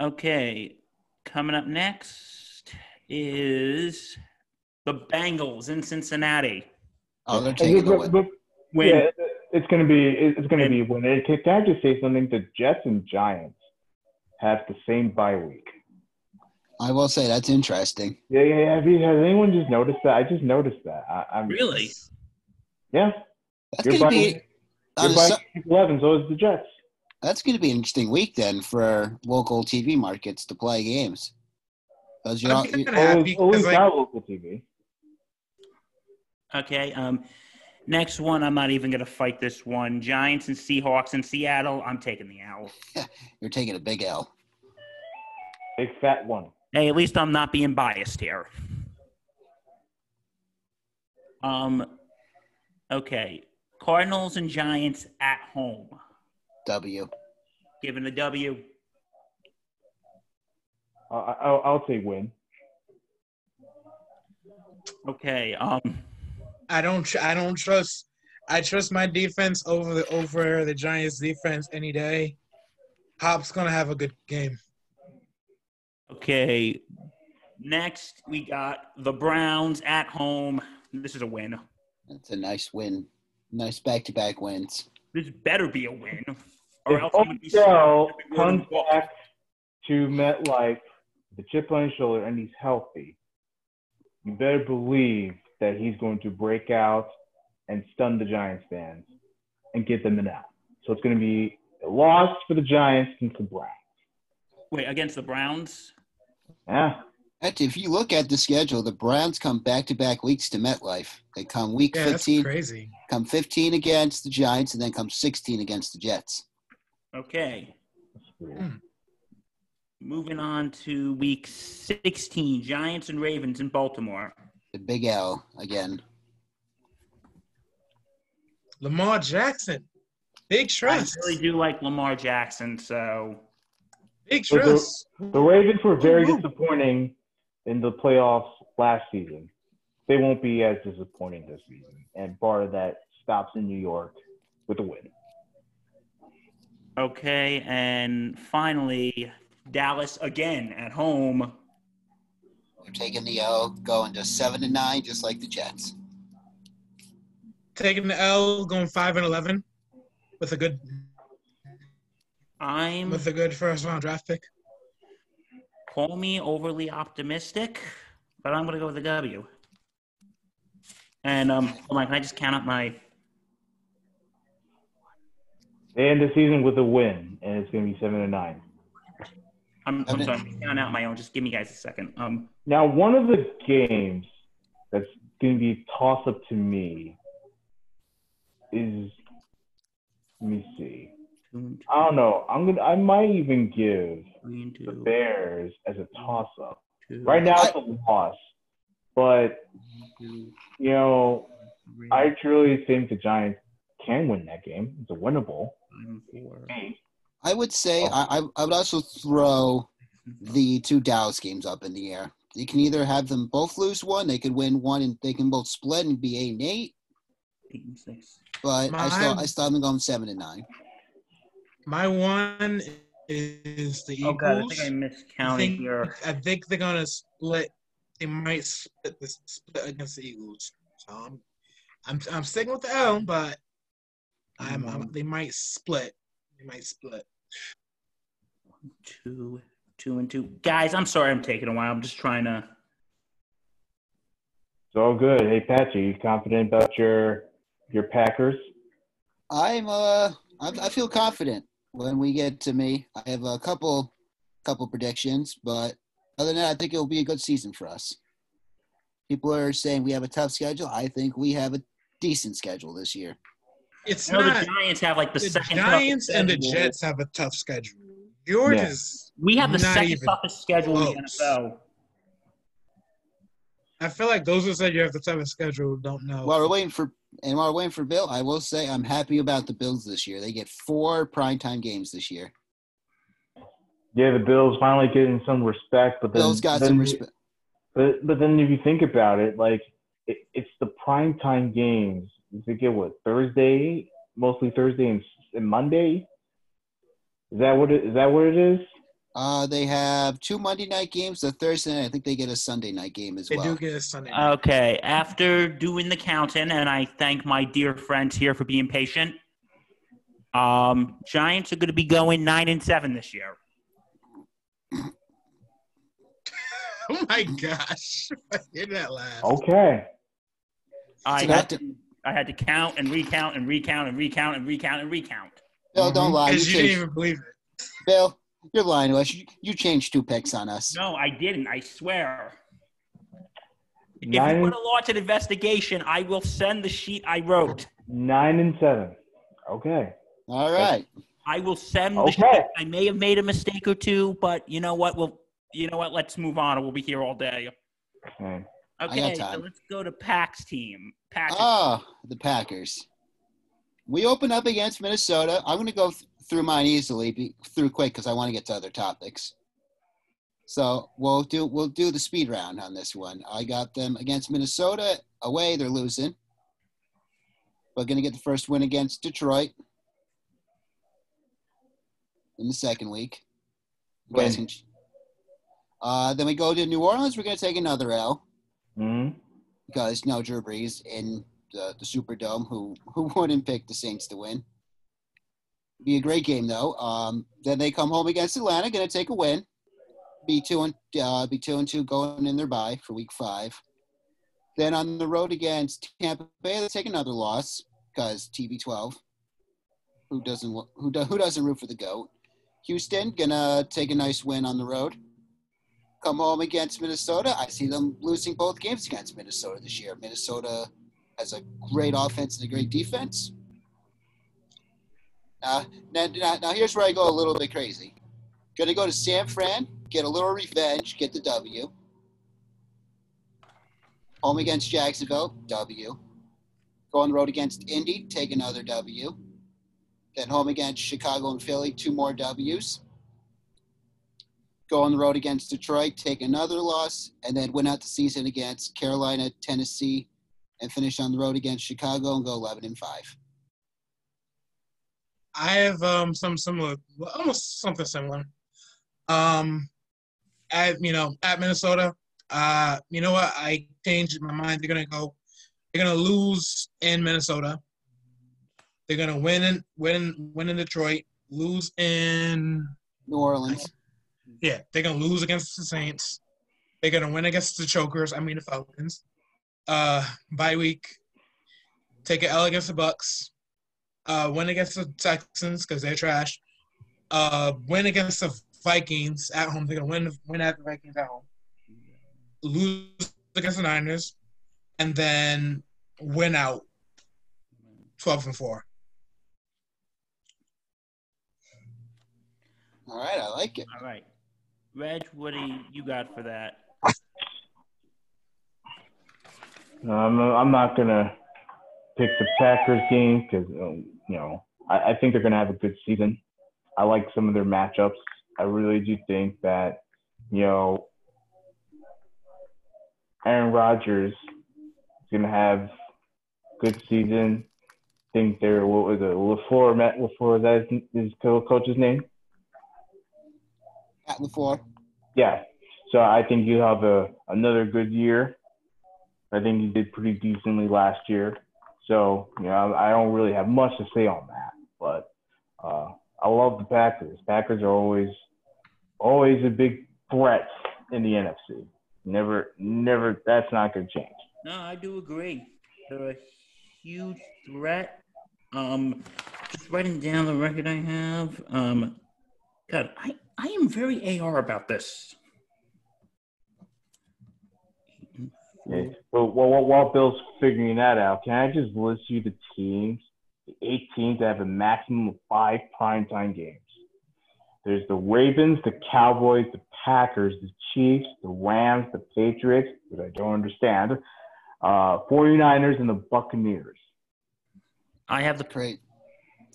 Okay, coming up next is. The Bengals in Cincinnati. Oh, they're taking the win. Yeah, it's going to be a win. Can I just say something? The Jets and Giants have the same bye week. I will say that's interesting. Yeah. Has anyone just noticed that? I just noticed that. I'm really? Yeah. That's going to be – 11, so is the Jets. That's going to be an interesting week then for local TV markets to play games. Always not local TV. Okay. Next one, I'm not even going to fight this one. Giants and Seahawks in Seattle. I'm taking the L. You're taking a big L. Big fat one. Hey, at least I'm not being biased here. Okay. Cardinals and Giants at home. W. Given the W. I'll say win. Okay. I don't trust. I trust my defense over the Giants' defense any day. Hop's gonna have a good game. Okay. Next, we got the Browns at home. This is a win. That's a nice win. Nice back-to-back wins. This better be a win, or else I'm gonna be sure comes back to MetLife, the chip on his shoulder, and he's healthy. You better believe that he's going to break out and stun the Giants fans and get them an out. So it's going to be a loss for the Giants against the Browns. Wait, against the Browns? Yeah. If you look at the schedule, the Browns come back-to-back weeks to MetLife. They come week 15. That's crazy. Come 15 against the Giants and then come 16 against the Jets. Okay. Moving on to week 16, Giants and Ravens in Baltimore. The big L again. Lamar Jackson. Big trust. I really do like Lamar Jackson, so. Big trust. The Ravens were very disappointing in the playoffs last season. They won't be as disappointing this season. And part of that stops in New York with a win. Okay, and finally, Dallas again at home. They're taking the L, going to 7-9, just like the Jets. Taking the L, going 5-11, with a good first round draft pick. Call me overly optimistic, but I'm going to go with the W. And hold on, can I just count up my? They end the season with a win, and it's going to be 7-9. I'm sorry, I'm counting out my own. Just give me guys a second. Now, one of the games that's going to be a toss-up to me is, let me see. I don't know. I might even give the Bears as a toss-up. Right now, it's a loss. But, you know, I truly think the Giants can win that game. It's a winnable. I would say I would also throw the two Dallas games up in the air. You can either have them both lose one, they could win one, and they can both split and be 8-8. 8-6. But I still haven't gone 7-9. My one is the Eagles. Oh, God, I think I miscounted here. I think they're going to split. They might split against the Eagles. So I'm sticking with the L, but they might split. You might split. 1, 2, 2, and 2. Guys, I'm sorry I'm taking a while. I'm just trying to. It's all good. Hey, Patch, are you confident about your Packers? I feel confident when we get to me. I have a couple predictions, but other than that, I think it will be a good season for us. People are saying we have a tough schedule. I think we have a decent schedule this year. It's not. The Giants have like the second Giants and the Jets have a tough schedule. We have the second toughest schedule in the NFL. I feel like those who said you have the toughest schedule don't know. While we're waiting for Bill, I will say I'm happy about the Bills this year. They get 4 primetime games this year. Yeah, the Bills finally getting some respect, but then, Bills got some respect. But then if you think about it, like it's the primetime games. You think it was Thursday, mostly Thursday and Monday. Is that what it is? They have 2 Monday night games. The Thursday night, I think they get a Sunday night game as well. They do get a Sunday night. Okay, after doing the counting, and I thank my dear friends here for being patient. Giants are going to be going 9-7 this year. Oh my gosh! I did that last. Okay. I had to count and recount and recount and recount and recount and recount. Bill, don't lie. You didn't even believe it. Bill, you're lying to us. You changed two picks on us. No, I didn't. I swear. If you want to launch an investigation, I will send the sheet I wrote. 9 and 7. Okay. All right. I will send the sheet. I may have made a mistake or two, but you know what? Let's move on. We'll be here all day. Okay, so let's go to Pack's team. Packers. Oh, the Packers. We open up against Minnesota. I'm going to go through mine quick because I want to get to other topics. So we'll do the speed round on this one. I got them against Minnesota away. They're losing, but going to get the first win against Detroit in the second week. Then we go to New Orleans. We're going to take another L. Mm-hmm. Because no Drew Brees in the Superdome, who wouldn't pick the Saints to win. Be a great game though. Then they come home against Atlanta, going to take a win. Be 2-2 going in their bye for week 5. Then on the road against Tampa Bay, they take another loss because TB12. Who doesn't root for the GOAT? Houston gonna take a nice win on the road. Come home against Minnesota. I see them losing both games against Minnesota this year. Minnesota has a great offense and a great defense. Now here's where I go a little bit crazy. Going to go to San Fran, get a little revenge, get the W. Home against Jacksonville, W. Go on the road against Indy, take another W. Then home against Chicago and Philly, 2 more W's. Go on the road against Detroit, take another loss, and then win out the season against Carolina, Tennessee, and finish on the road against Chicago and go 11-5. I have something similar. At Minnesota, you know what? I changed my mind. They're gonna lose in Minnesota. They're gonna win in Detroit. Lose in New Orleans. Yeah, they're going to lose against the Saints. They're going to win against the Falcons. Bye week, take an L against the Bucks. Win against the Texans because they're trash. Win against the Vikings at home. They're going to win at the Vikings at home. Lose against the Niners. And then win out 12-4. All right, I like it. All right. Reg, what do you got for that? No, I'm not going to pick the Packers game because, I think they're going to have a good season. I like some of their matchups. I really do think that, Aaron Rodgers is going to have a good season. I think they're – what was it, LaFleur, Matt LaFleur, is that his coach's name? At LaFleur. Yeah. So I think you have another good year. I think you did pretty decently last year. So, I don't really have much to say on that. But I love the Packers. Packers are always a big threat in the NFC. Never, that's not going to change. No, I do agree. They're a huge threat. Just writing down the record I have. God, I am very AR about this. Yeah. Well, while Bill's figuring that out, can I just list you the teams, the 8 teams that have a maximum of 5 primetime games? There's the Ravens, the Cowboys, the Packers, the Chiefs, the Rams, the Patriots, which I don't understand, 49ers, and the Buccaneers. I have the parade.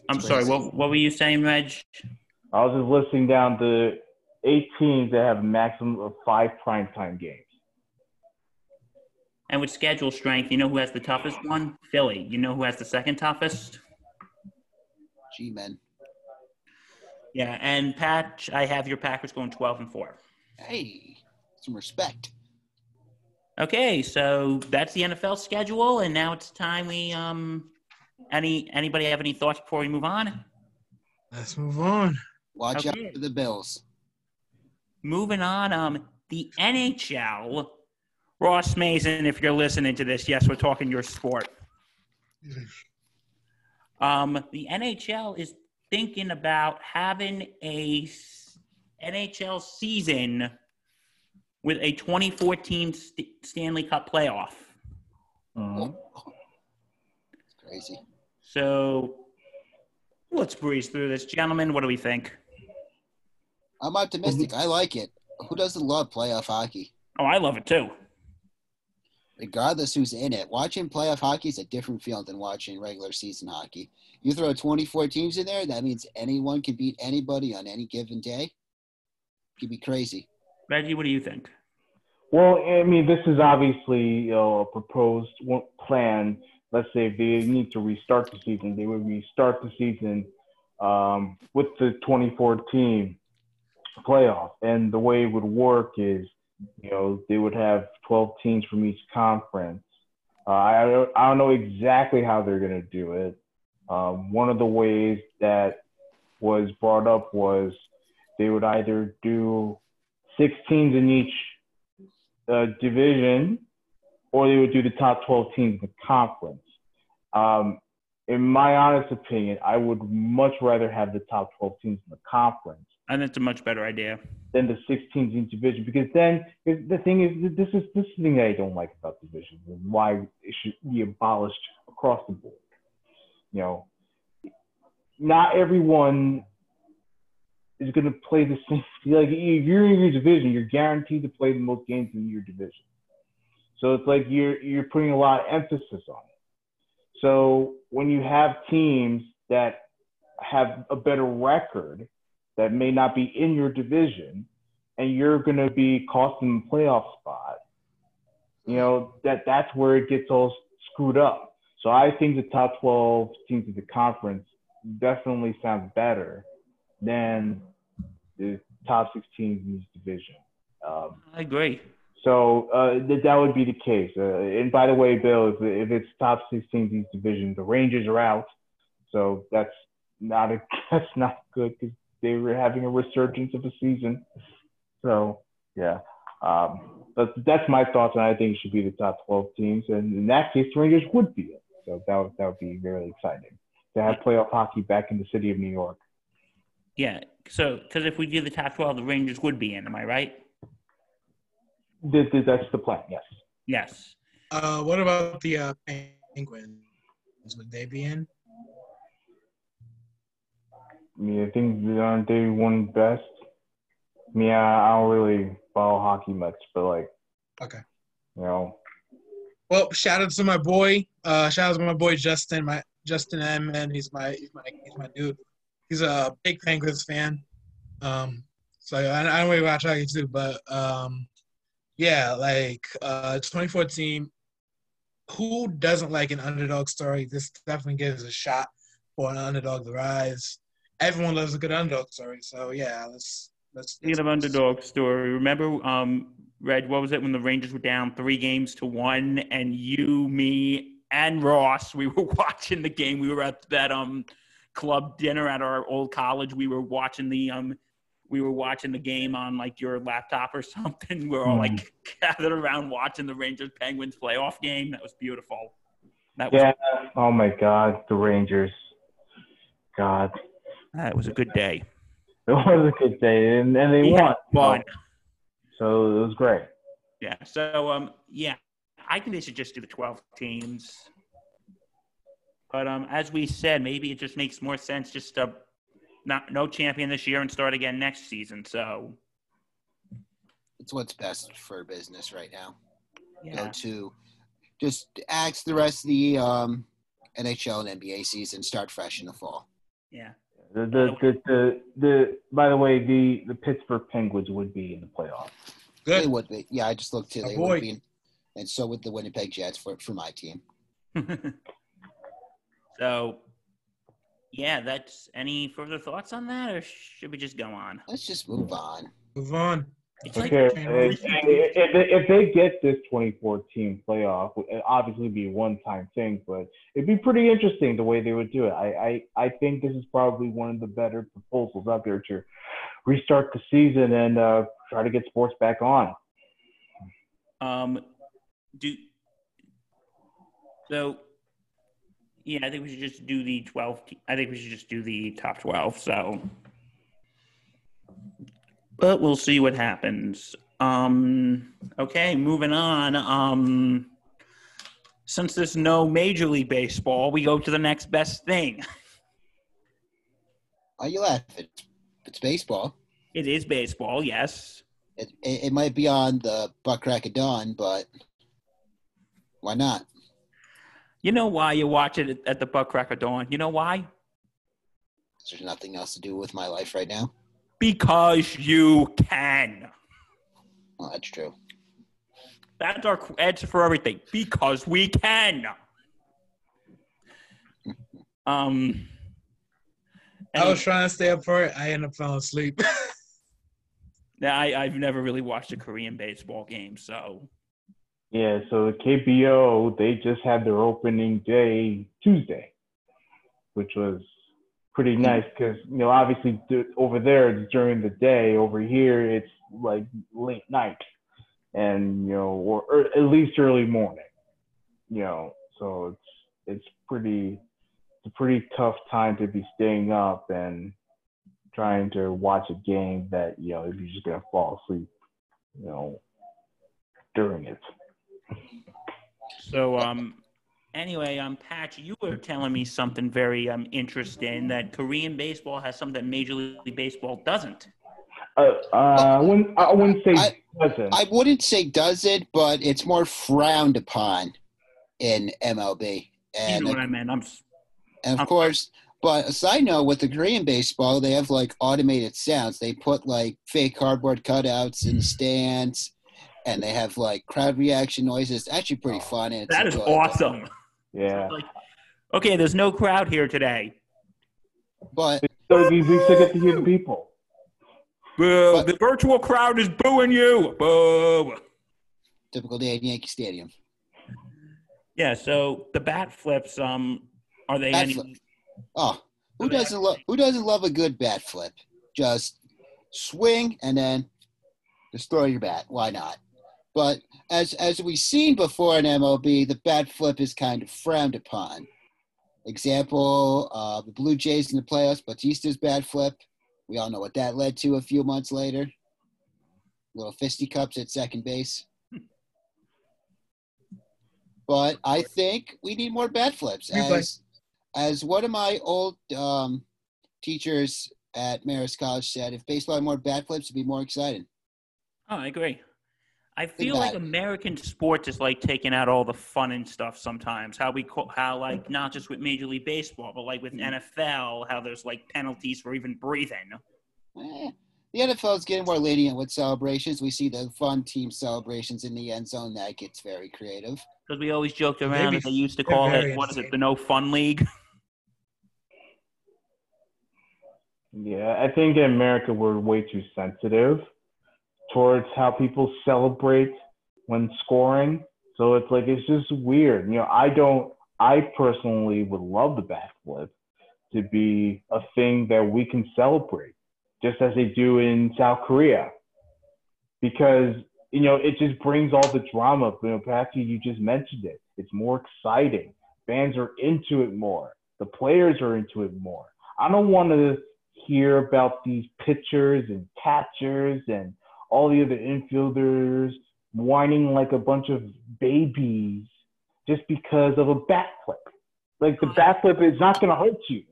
I'm sorry, what were you saying, Reg? I was just listing down the 8 teams that have a maximum of 5 primetime games. And with schedule strength, you know who has the toughest one? Philly. You know who has the second toughest? G-Men. Yeah, and Patch, I have your Packers going 12-4. Hey, some respect. Okay, so that's the NFL schedule, and now it's time we anybody have any thoughts before we move on? Let's move on. Watch out for the Bills. Moving on, the NHL. Ross Mason, if you're listening to this, yes, we're talking your sport. The NHL is thinking about having a NHL season with a 2014 Stanley Cup playoff. Mm-hmm. It's crazy. So let's breeze through this. Gentlemen, what do we think? I'm optimistic. I like it. Who doesn't love playoff hockey? Oh, I love it too. Regardless who's in it, watching playoff hockey is a different feel than watching regular season hockey. You throw 24 teams in there, that means anyone can beat anybody on any given day. It could be crazy. Reggie, what do you think? Well, I mean, this is obviously a proposed plan. Let's say if they need to restart the season, they would restart the season with the 2014 playoff. And the way it would work is, they would have 12 teams from each conference. I don't know exactly how they're going to do it. One of the ways that was brought up was they would either do 6 teams in each division, or they would do the top 12 teams in the conference. In my honest opinion, I would much rather have the top 12 teams in the conference. And it's a much better idea than the 6 teams in division, because then the thing is, this is the thing that I don't like about divisions and why it should be abolished across the board. Not everyone is going to play the same. Like, if you're in your division, you're guaranteed to play the most games in your division. So it's like you're putting a lot of emphasis on it. So when you have teams that have a better record that may not be in your division, and you're going to be costing the playoff spot, that's where it gets all screwed up. So I think the top 12 teams of the conference definitely sounds better than the top 6 teams in each division. I agree. So that would be the case. And by the way, Bill, if it's top 6 teams in each division, the Rangers are out. So that's not good, because they were having a resurgence of a season. So, yeah. That's my thoughts, and I think it should be the top 12 teams. And in that case, the Rangers would be it. So that would be really exciting to have playoff hockey back in the city of New York. Yeah. So, because if we do the top 12, the Rangers would be in. Am I right? That's the plan, yes. Yes. What about the Penguins? Would they be in? I think aren't they one best? I don't really follow hockey much, but okay. Well, shout out to my boy Justin, Justin M, man. He's my dude. He's a big Penguins fan. So I don't really watch hockey too, but like 2014. Who doesn't like an underdog story? This definitely gives a shot for an underdog to rise. Everyone loves a good underdog story, so let's get an underdog story. Remember, Red, what was it when the Rangers were down 3-1, and you, me, and Ross, we were watching the game. We were at that club dinner at our old college. We were watching the game on your laptop or something. We're all gathered around watching the Rangers Penguins playoff game. That was beautiful. Oh my God, the Rangers. God. It was a good day. It was a good day, and they won. So it was great. Yeah. So, I think they should just do the 12 teams. But as we said, maybe it just makes more sense just to no champion this year and start again next season. So it's what's best for business right now. Yeah. Go to just axe the rest of the NHL and NBA season, start fresh in the fall. Yeah. By the way, the Pittsburgh Penguins would be in the playoffs. Good. They would be. Yeah, I just looked today. Would be in, and so would the Winnipeg Jets for my team. So, that's any further thoughts on that, or should we just go on? Let's just move on. It's okay. If they get this 2014 playoff, it obviously be a one-time thing, but it'd be pretty interesting the way they would do it. I think this is probably one of the better proposals out there to restart the season and try to get sports back on. I think we should just do the 12. I think we should just do the top 12. So, but we'll see what happens. Okay, moving on. Since there's no Major League Baseball, we go to the next best thing. Are you laughing? It's baseball. It is baseball, yes. It might be on the butt crack of dawn, but why not? You know why you watch it at the butt crack of dawn? You know why? There's nothing else to do with my life right now. Because you can. Well, that's true. That's our answer for everything. Because we can. I was trying to stay up for it. I ended up falling asleep. Now, I've never really watched a Korean baseball game, so. Yeah, so the KBO, they just had their opening day Tuesday, which was pretty nice because, you know, obviously over there it's during the day. Over here it's like late night and, you know, or at least early morning, you know. So it's a pretty tough time to be staying up and trying to watch a game that, you know, if you're just going to fall asleep, you know, during it. So, anyway, Patch, you were telling me something very interesting, that Korean baseball has something that Major League Baseball doesn't. I wouldn't say doesn't. I wouldn't say doesn't, but it's more frowned upon in MLB. And you know what I meant. Of course, but a side note, with the Korean baseball, they have like automated sounds. They put like fake cardboard cutouts in the stands. And they have, like, crowd reaction noises. Actually pretty fun. And that is awesome. Yeah. Like, okay, there's no crowd here today. But it's so easy to get to hear the people. Boo. But the virtual crowd is booing you. Boo. Typical day at Yankee Stadium. Yeah, so the bat flips, are they any? Oh, who doesn't love a good bat flip? Just swing and then just throw your bat. Why not? But as we've seen before in MLB, the bat flip is kind of frowned upon. Example, the Blue Jays in the playoffs, Batista's bat flip. We all know what that led to a few months later. Little fisticuffs at second base. But I think we need more bat flips. As one of my old teachers at Maris College said, if baseball had more bat flips, it'd be more exciting. Oh, I agree. I feel like American sports is like taking out all the fun and stuff sometimes. How not just with Major League Baseball, but like with NFL, how there's like penalties for even breathing. The NFL is getting more lenient with celebrations. We see the fun team celebrations in the end zone. That gets very creative. Because we always joked around that they used to call it, what is it, the No Fun League? Yeah, I think in America we're way too sensitive towards how people celebrate when scoring. So it's like, it's just weird. You know, I personally would love the bat flip to be a thing that we can celebrate just as they do in South Korea, because, you know, it just brings all the drama. You know, Patsy, you just mentioned it. It's more exciting. Fans are into it more. The players are into it more. I don't want to hear about these pitchers and catchers and all the other infielders whining like a bunch of babies just because of a bat flip. Like, the bat flip is not going to hurt you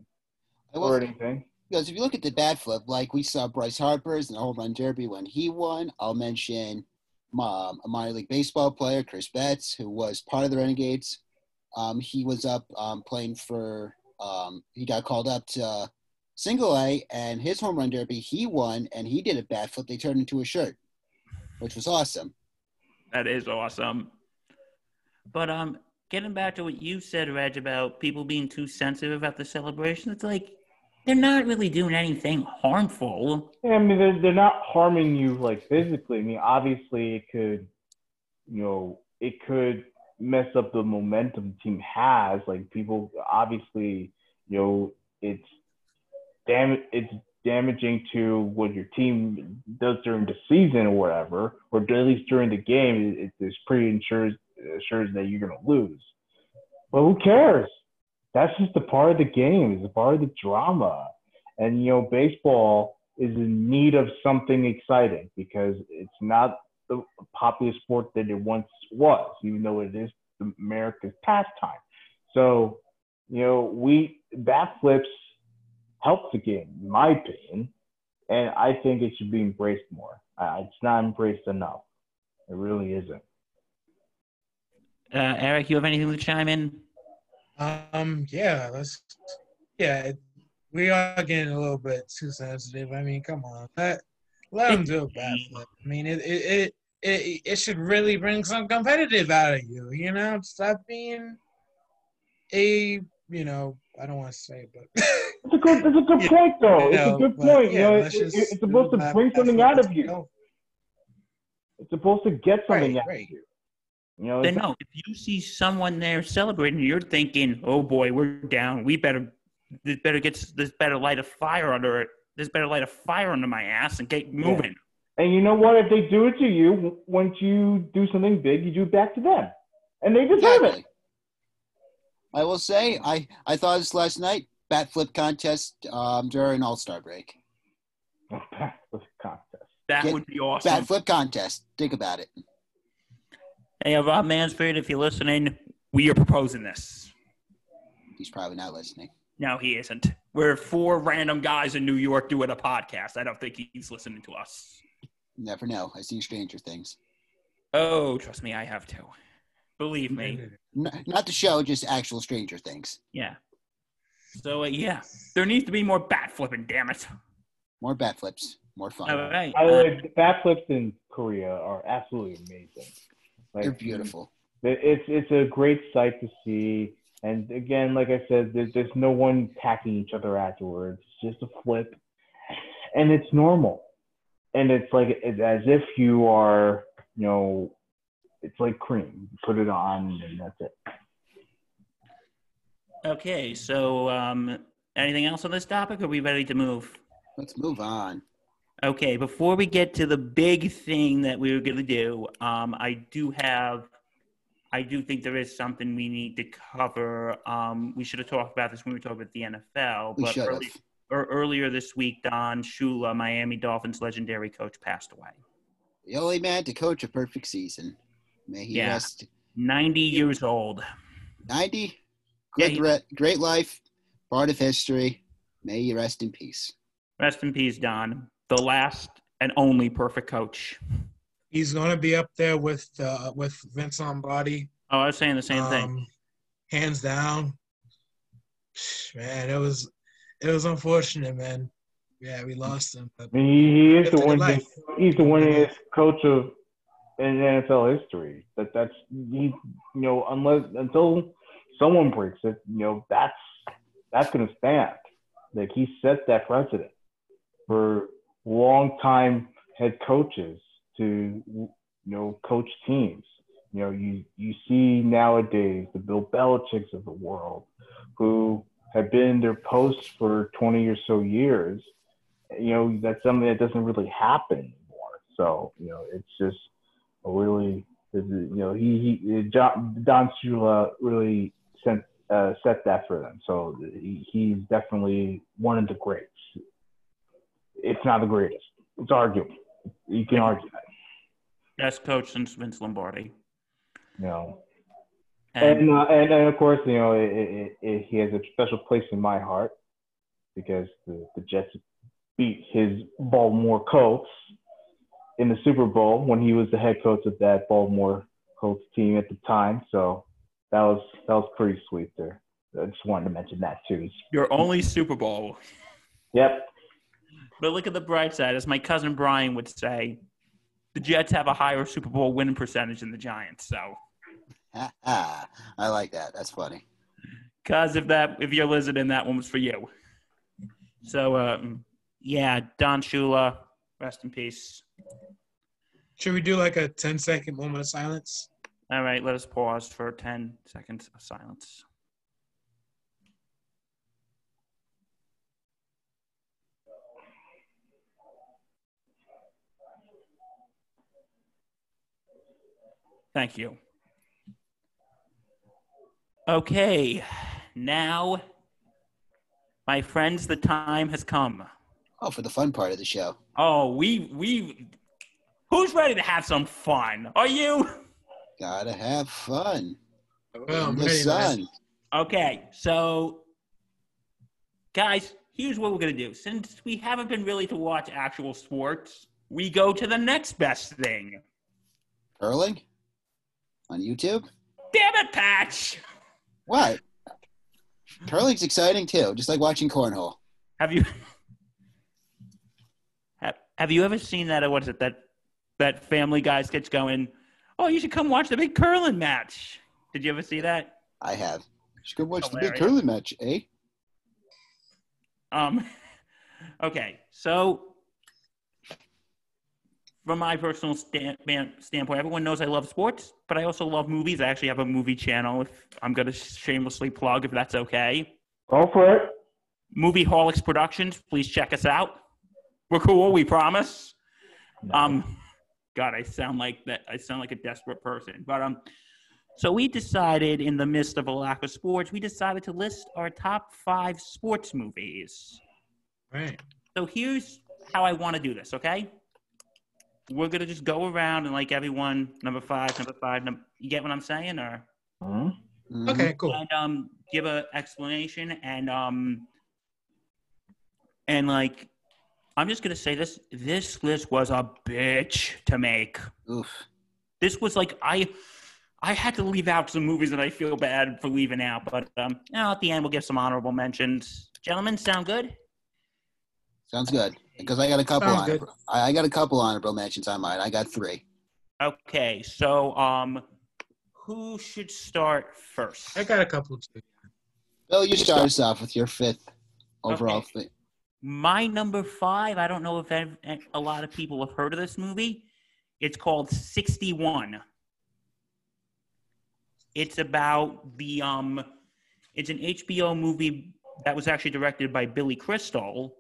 or anything. Because if you look at the bat flip, like we saw Bryce Harper's in the home run derby when he won. I'll mention a minor league baseball player, Chris Betts, who was part of the Renegades. He was up playing for he got called up to Single A, and his home run derby, he won, and he did a bat flip. They turned into a shirt, which was awesome. That is awesome. But getting back to what you said, Reg, about people being too sensitive about the celebration, it's like they're not really doing anything harmful. Yeah, I mean, they're not harming you, like, physically. I mean, obviously it could, you know, it could mess up the momentum the team has. Like, people, obviously, you know, it's damaging to what your team does during the season or whatever, or at least during the game, it's pretty assures that you're going to lose. But who cares? That's just a part of the game. It's a part of the drama. And, you know, baseball is in need of something exciting because it's not the popular sport that it once was, even though it is America's pastime. So, you know, bat flips help the game, in my opinion, and I think it should be embraced more. It's not embraced enough. It really isn't. Eric, you have anything to chime in? We are getting a little bit too sensitive. I mean, come on, let them do a bat flip. I mean, it should really bring some competitive out of you. You know, stop being a I don't want to say, but it's a good point, though. It's a good point. Yeah, it's supposed to bring something out of you. It's supposed to get something out of you. You know, then if you see someone there celebrating, you're thinking, "Oh boy, we're down. This better light a fire under my ass and get moving." Yeah. And you know what? If they do it to you, once you do something big, you do it back to them, and they deserve it. I will say, I thought this last night, bat flip contest during All-Star break. Bat flip contest. That would be awesome. Bat flip contest. Think about it. Hey, Rob Mansfield, if you're listening, we are proposing this. He's probably not listening. No, he isn't. We're four random guys in New York doing a podcast. I don't think he's listening to us. Never know. I see Stranger Things. Oh, trust me, I have too. Believe me. Not the show, just actual Stranger Things. Yeah. So, there needs to be more bat flipping, damn it. More bat flips. More fun. All right. Bat flips in Korea are absolutely amazing. Like, they're beautiful. It's a great sight to see. And, again, like I said, there's no one attacking each other afterwards. It's just a flip. And it's normal. And it's like as if you are, it's like cream. You put it on, and that's it. Okay, so anything else on this topic, or are we ready to move? Let's move on. Okay, before we get to the big thing that we were going to do, I do think there is something we need to cover. We should have talked about this when we talked about the NFL. But earlier this week, Don Shula, Miami Dolphins legendary coach, passed away. The only man to coach a perfect season. May he rest. 90 years old. 90? Great life. Part of history. May you rest in peace. Rest in peace, Don. The last and only perfect coach. He's going to be up there with Vince Lombardi. Oh, I was saying the same thing. Hands down. Man, it was unfortunate, man. Yeah, we lost him. But he is the winningest coach of – in NFL history, until someone breaks it, that's going to stand. Like, he set that precedent for long-time head coaches to coach teams. You see nowadays the Bill Belichicks of the world who have been in their posts for 20 or so years. That's something that doesn't really happen anymore. So it's just. Really, Don Shula really set that for them. So he's definitely one of the greats. It's not the greatest. It's arguable. You can argue that. Best coach since Vince Lombardi. And of course, he has a special place in my heart because the Jets beat his Baltimore Colts in the Super Bowl when he was the head coach of that Baltimore Colts team at the time. So that was pretty sweet there. I just wanted to mention that too. Your only Super Bowl. Yep. But look at the bright side. As my cousin Brian would say, the Jets have a higher Super Bowl winning percentage than the Giants. So. I like that. That's funny. Because if you're listening, that one was for you. So, Don Shula, rest in peace. Should we do like a 10-second moment of silence? All right, let us pause for 10 seconds of silence. Thank you. Okay, now, my friends, the time has come. Oh, for the fun part of the show. Oh, we who's ready to have some fun? Are you? Gotta have fun. Oh, in the sun. Man. Okay, so, guys, here's what we're going to do. Since we haven't been really to watch actual sports, we go to the next best thing. Curling? On YouTube? Damn it, Patch! What? Curling's exciting, too, just like watching cornhole. Have you ever seen that, what is it, that Family Guy sketch going, oh, you should come watch the big curling match? Did you ever see that? I have. You should go watch the big curling match, eh? Okay, so from my personal standpoint, everyone knows I love sports, but I also love movies. I actually have a movie channel, if I'm going to shamelessly plug, if that's okay. Go for it. Movieholics Productions, please check us out. We're cool, we promise. God, I sound like a desperate person. But so we decided, in the midst of a lack of sports, we decided to list our top 5 sports movies. Right. So here's how I want to do this, okay? We're going to just go around and, like, everyone, number 5, you get what I'm saying? Or mm-hmm. Okay, cool. And give an explanation and like, I'm just going to say this list was a bitch to make. Oof. This was like, I had to leave out some movies that I feel bad for leaving out, but at the end, we'll give some honorable mentions. Gentlemen, sound good? Sounds good, because I got a couple honorable mentions on mine. I got 3. Okay, so who should start first? I got a couple too. Bill, you start us off with your 5th overall. Okay. My number 5, I don't know if a lot of people have heard of this movie. It's called 61. It's about it's an HBO movie that was actually directed by Billy Crystal,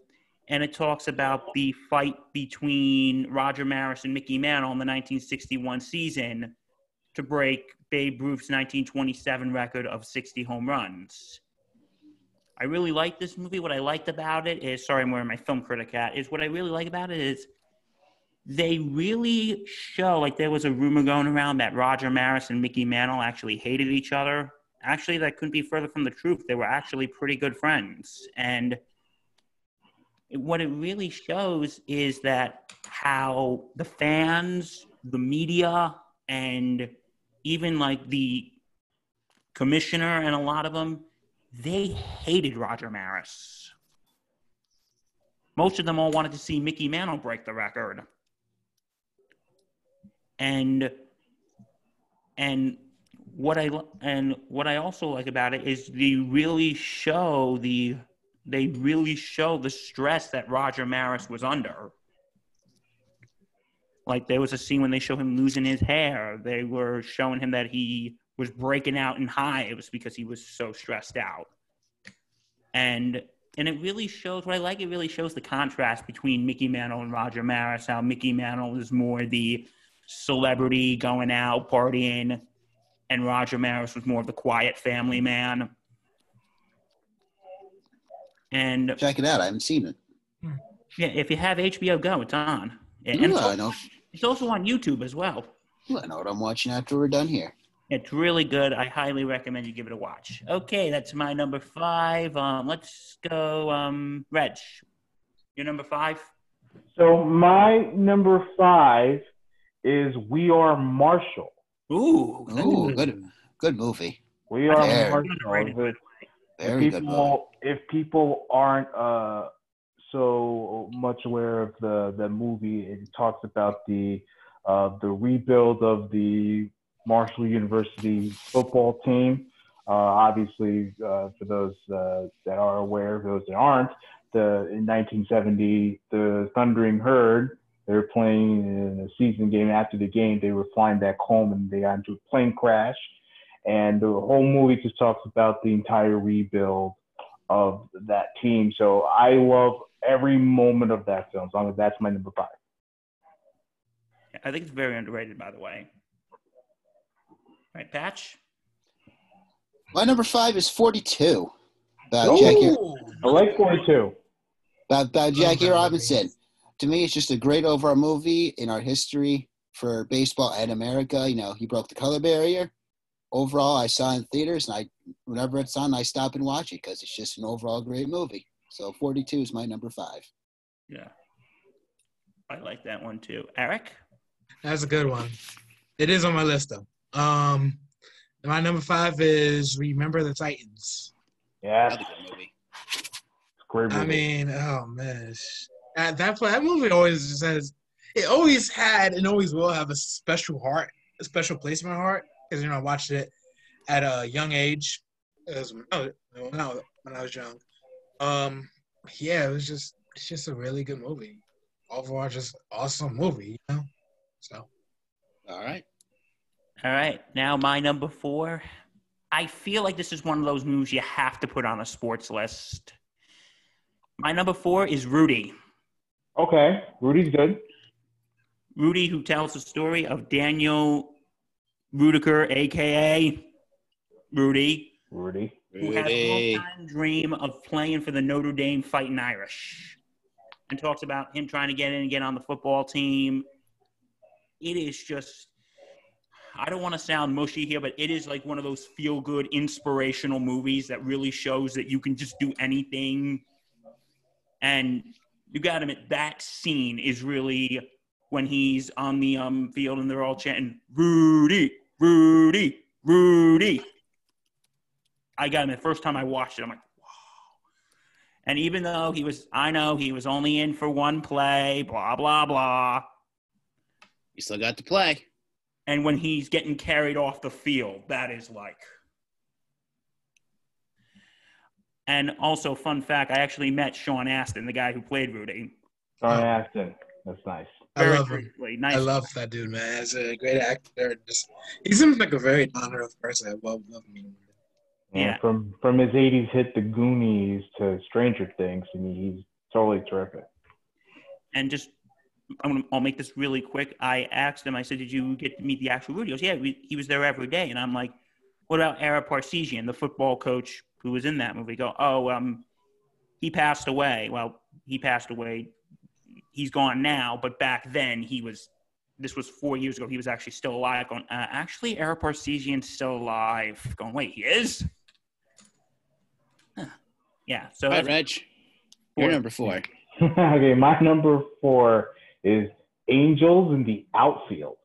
and it talks about the fight between Roger Maris and Mickey Mantle in the 1961 season to break Babe Ruth's 1927 record of 60 home runs. I really like this movie. What I liked about it is, sorry, I'm wearing my film critic hat, is what I really like about it is they really show, like, there was a rumor going around that Roger Maris and Mickey Mantle actually hated each other. Actually, that couldn't be further from the truth. They were actually pretty good friends. And what it really shows is that how the fans, the media, and even, like, the commissioner and a lot of them, they hated Roger Maris. Most of them all wanted to see Mickey Mantle break the record. And what I also like about it is they really show the stress that Roger Maris was under. Like, there was a scene when they show him losing his hair. They were showing him that he was breaking out in hives because he was so stressed out. And it really shows, what I like, it really shows the contrast between Mickey Mantle and Roger Maris, how Mickey Mantle is more the celebrity going out, partying, and Roger Maris was more of the quiet family man. And check it out. I haven't seen it. Yeah, if you have HBO Go, it's on. And ooh, I know. It's also on YouTube as well. Ooh, I know what I'm watching after we're done here. It's really good. I highly recommend you give it a watch. Okay, that's my number 5. Let's go, Reg. Your number 5? So my number 5 is We Are Marshall. Ooh, good movie. We Are Marshall. Very good movie. If people aren't so much aware of the movie, it talks about the rebuild of the Marshall University football team. Obviously, for those that are aware, those that aren't, in 1970, the Thundering Herd, they were playing in a season game. After the game, they were flying back home and they got into a plane crash. And the whole movie just talks about the entire rebuild of that team. So I love every moment of that film. So that's my number 5. I think it's very underrated, by the way. right, Patch. My number 5 is 42. About Jackie. I like 42. About Jackie Robinson. To me, it's just a great overall movie in our history for baseball and America. You know, he broke the color barrier. Overall, I saw it in theaters, and whenever it's on, I stop and watch it because it's just an overall great movie. So 42 is my number 5. Yeah. I like that one too. Eric? That's a good one. It is on my list, though. My number 5 is Remember the Titans. Yeah. That's a good movie. Great movie. I mean, oh, man. At that point, that movie always just had and always will have a special heart, a special place in my heart. Because, you know, I watched it at a young age. When I was young. Yeah, it's just a really good movie. Overall, just awesome movie, you know? So. All right. Now my number 4. I feel like this is one of those movies you have to put on a sports list. My number 4 is Rudy. Okay. Rudy's good. Rudy, who tells the story of Daniel Rudiker, a.k.a. Rudy. Who had a long-time dream of playing for the Notre Dame Fighting Irish. And talks about him trying to get in and get on the football team. It is just – I don't want to sound mushy here, but it is like one of those feel-good, inspirational movies that really shows that you can just do anything. And you got to admit, that scene is really when he's on the field and they're all chanting, Rudy, Rudy, Rudy. I got him the first time I watched it. I'm like, wow. And even though he was only in for one play, blah, blah, blah. He still got to play. And when he's getting carried off the field, that is like. And also, fun fact, I actually met Sean Astin, the guy who played Rudy. Sean Astin. That's nice. Very briefly. Nice. I love that dude, man. He's a great actor. He seems like a very honorable person. I love him. Yeah. From his 80s hit The Goonies to Stranger Things, I mean, he's totally terrific. And just, I'll make this really quick. I asked him, I said, did you get to meet the actual Rudy? He goes, yeah, he was there every day. And I'm like, what about Ara Parseghian, the football coach who was in that movie? Go, he passed away. Well, he passed away. He's gone now, but back then this was 4 years ago. He was actually still alive. Going, actually, Ara Parseghian's still alive. Going, wait, he is? Huh. Yeah. So, all right, Reg, your number 4. Okay, my number 4 is Angels in the Outfield.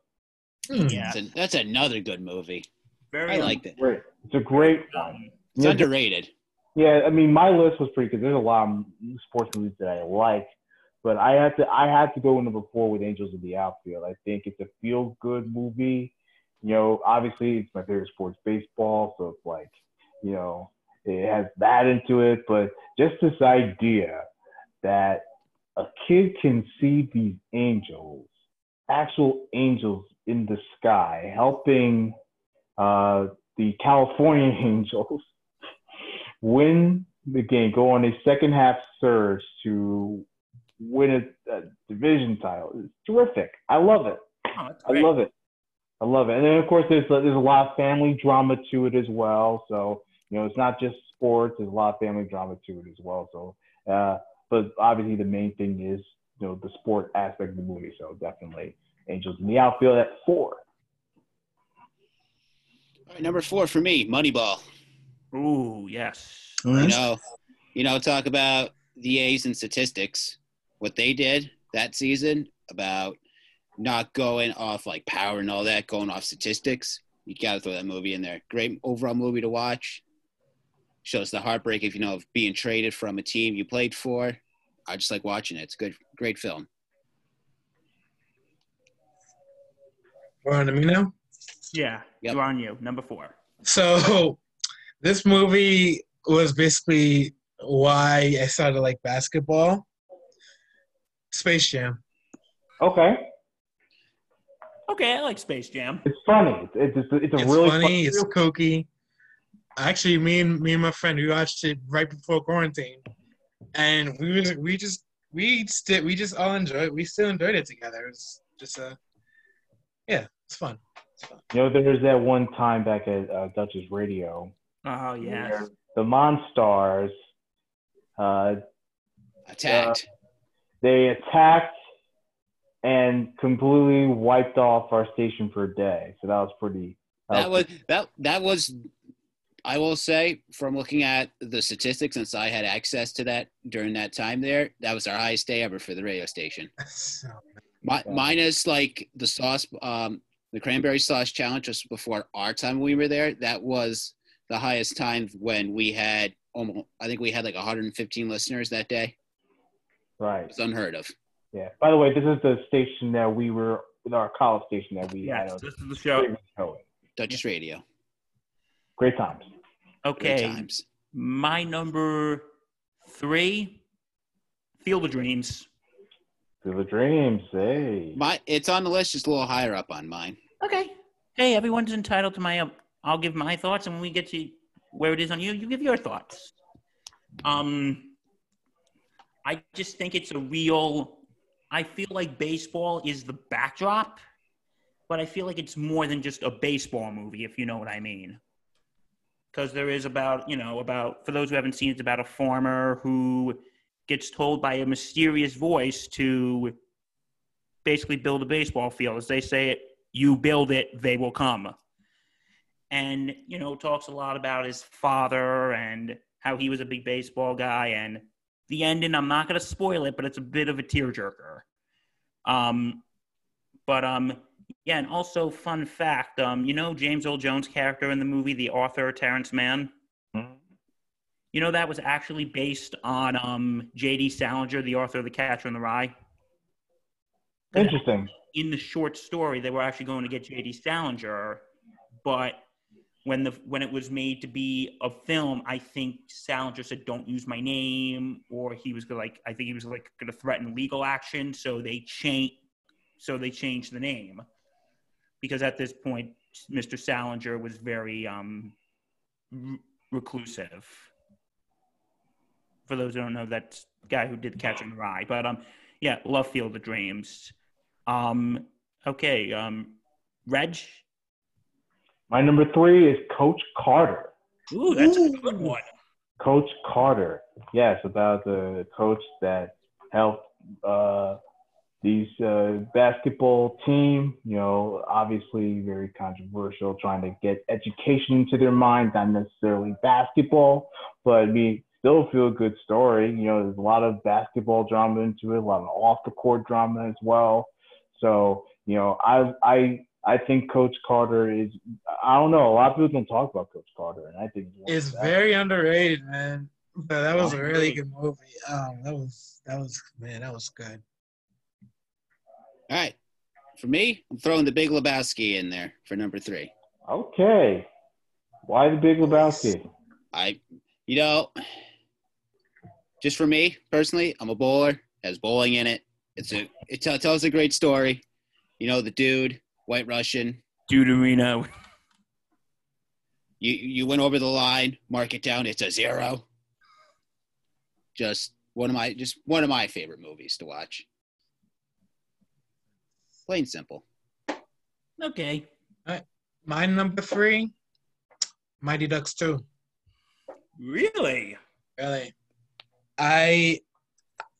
Yeah. That's another good movie. I like that. Great. It's a great one. It's underrated. Yeah, I mean, my list was pretty good. There's a lot of sports movies that I like, but I have to go with number 4 with Angels in the Outfield. I think it's a feel-good movie. You know, obviously it's my favorite sports, baseball, so it's like, you know, it has that into it. But just this idea that a kid can see these angels, actual angels in the sky, helping the California Angels win the game, go on a second-half surge to win a division title. It's terrific. I love it. Oh, I love it. And then, of course, there's a lot of family drama to it as well. So, you know, it's not just sports. There's a lot of family drama to it as well. So, but obviously the main thing is, you know, the sport aspect of the movie. So definitely Angels in the Outfield at 4. All right, number 4 for me, Moneyball. Ooh, yes. Nice. You know, talk about the A's and statistics. What they did that season about not going off like power and all that, going off statistics. You got to throw that movie in there. Great overall movie to watch. Shows the heartbreak if you know of being traded from a team you played for. I just like watching it. It's a good, great film. We're on to me now? Yeah, yep. We're on you. Number 4. So this movie was basically why I started to like basketball. Space Jam. Okay, I like Space Jam. It's funny. It's really funny. It's kooky. Actually, me and my friend, we watched it right before quarantine, and we just all enjoyed it. We still enjoyed it together. It's just it's fun. So. You know, there's that one time back at Dutch's Radio. Oh, yeah. The Monstars attacked. They attacked and completely wiped off our station for a day. So that was pretty helpful. That was, I will say, from looking at the statistics, since I had access to that during that time there, that was our highest day ever for the radio station. So minus like the sauce, the cranberry sauce challenge just before our time we were there. That was the highest time when we had almost, I think we had like 115 listeners that day. Right. It's unheard of. Yeah. By the way, this is the station that we were, our college station that we had. Yes, this is the show. Dutchess Radio. Great times. Okay. Great times. My number 3, Field of Dreams. Field of Dreams, hey. It's on the list, just a little higher up on mine. Okay. Hey, everyone's entitled to my, I'll give my thoughts, and when we get to where it is on you, you give your thoughts. I just think it's a real, I feel like baseball is the backdrop, but I feel like it's more than just a baseball movie, if you know what I mean. Because there is about, for those who haven't seen it, it's about a farmer who gets told by a mysterious voice to basically build a baseball field. As they say it, you build it, they will come. And, talks a lot about his father and how he was a big baseball guy. And the ending, I'm not going to spoil it, but it's a bit of a tearjerker. And also fun fact, James Earl Jones' character in the movie, the author, Terrence Mann? Mm-hmm. That was actually based on J.D. Salinger, the author of The Catcher in the Rye. Interesting. In the short story, they were actually going to get J.D. Salinger, but when it was made to be a film, I think Salinger said, don't use my name, or he was going to threaten legal action, so they changed the name. Because at this point, Mr. Salinger was very reclusive. For those who don't know, that's the guy who did The Catcher in the Rye. But, love Field of Dreams. Reg? My number 3 is Coach Carter. Ooh, that's a good one. Coach Carter. Yes, about the coach that helped these basketball team, obviously very controversial, trying to get education into their minds, not necessarily basketball, but still feel good story. There's a lot of basketball drama into it, a lot of off the court drama as well. So, I think Coach Carter is, I don't know, a lot of people don't talk about Coach Carter, and I think it's very underrated, man. But that was a really good movie. That was good. All right. For me, I'm throwing The Big Lebowski in there for number 3. Okay. Why The Big Lebowski? Just for me personally, I'm a bowler. It has bowling in it. It tells a great story. The dude, White Russian. Dude Arena. You went over the line, mark it down, it's a 0. Just one of my favorite movies to watch. Plain simple. Okay. My number 3, Mighty Ducks 2. Really? Really. I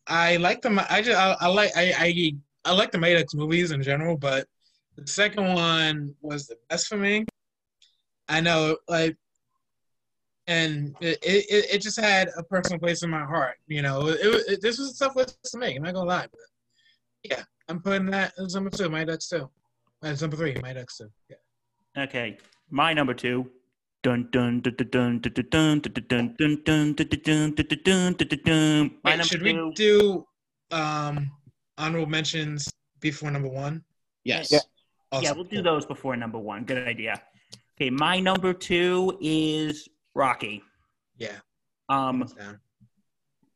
like them. I like the Mighty Ducks movies in general, but the second one was the best for me. I know, and it just had a personal place in my heart. This was a tough list to make. I'm not gonna lie, but yeah. I'm putting that as number 2, Mighty Ducks 2. That's number 3, Mighty Ducks 2. Yeah. Okay, my number 2. Dun dun dun dun dun dun dun dun dun dun dun dun dun dun dun. Wait, should we do honorable mentions before number 1? Yes. Yeah, we'll do those before number 1. Good idea. Okay, my number 2 is Rocky. Yeah.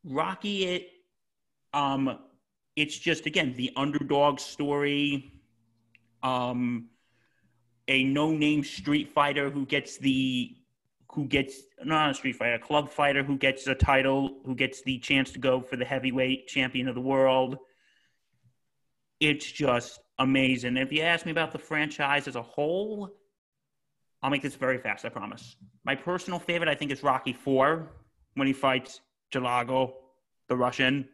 Rocky. It's just, again, the underdog story, a no-name street fighter club fighter who gets a title, who gets the chance to go for the heavyweight champion of the world. It's just amazing. If you ask me about the franchise as a whole, I'll make this very fast, I promise. My personal favorite, I think, is Rocky IV when he fights Jalago, the Russian.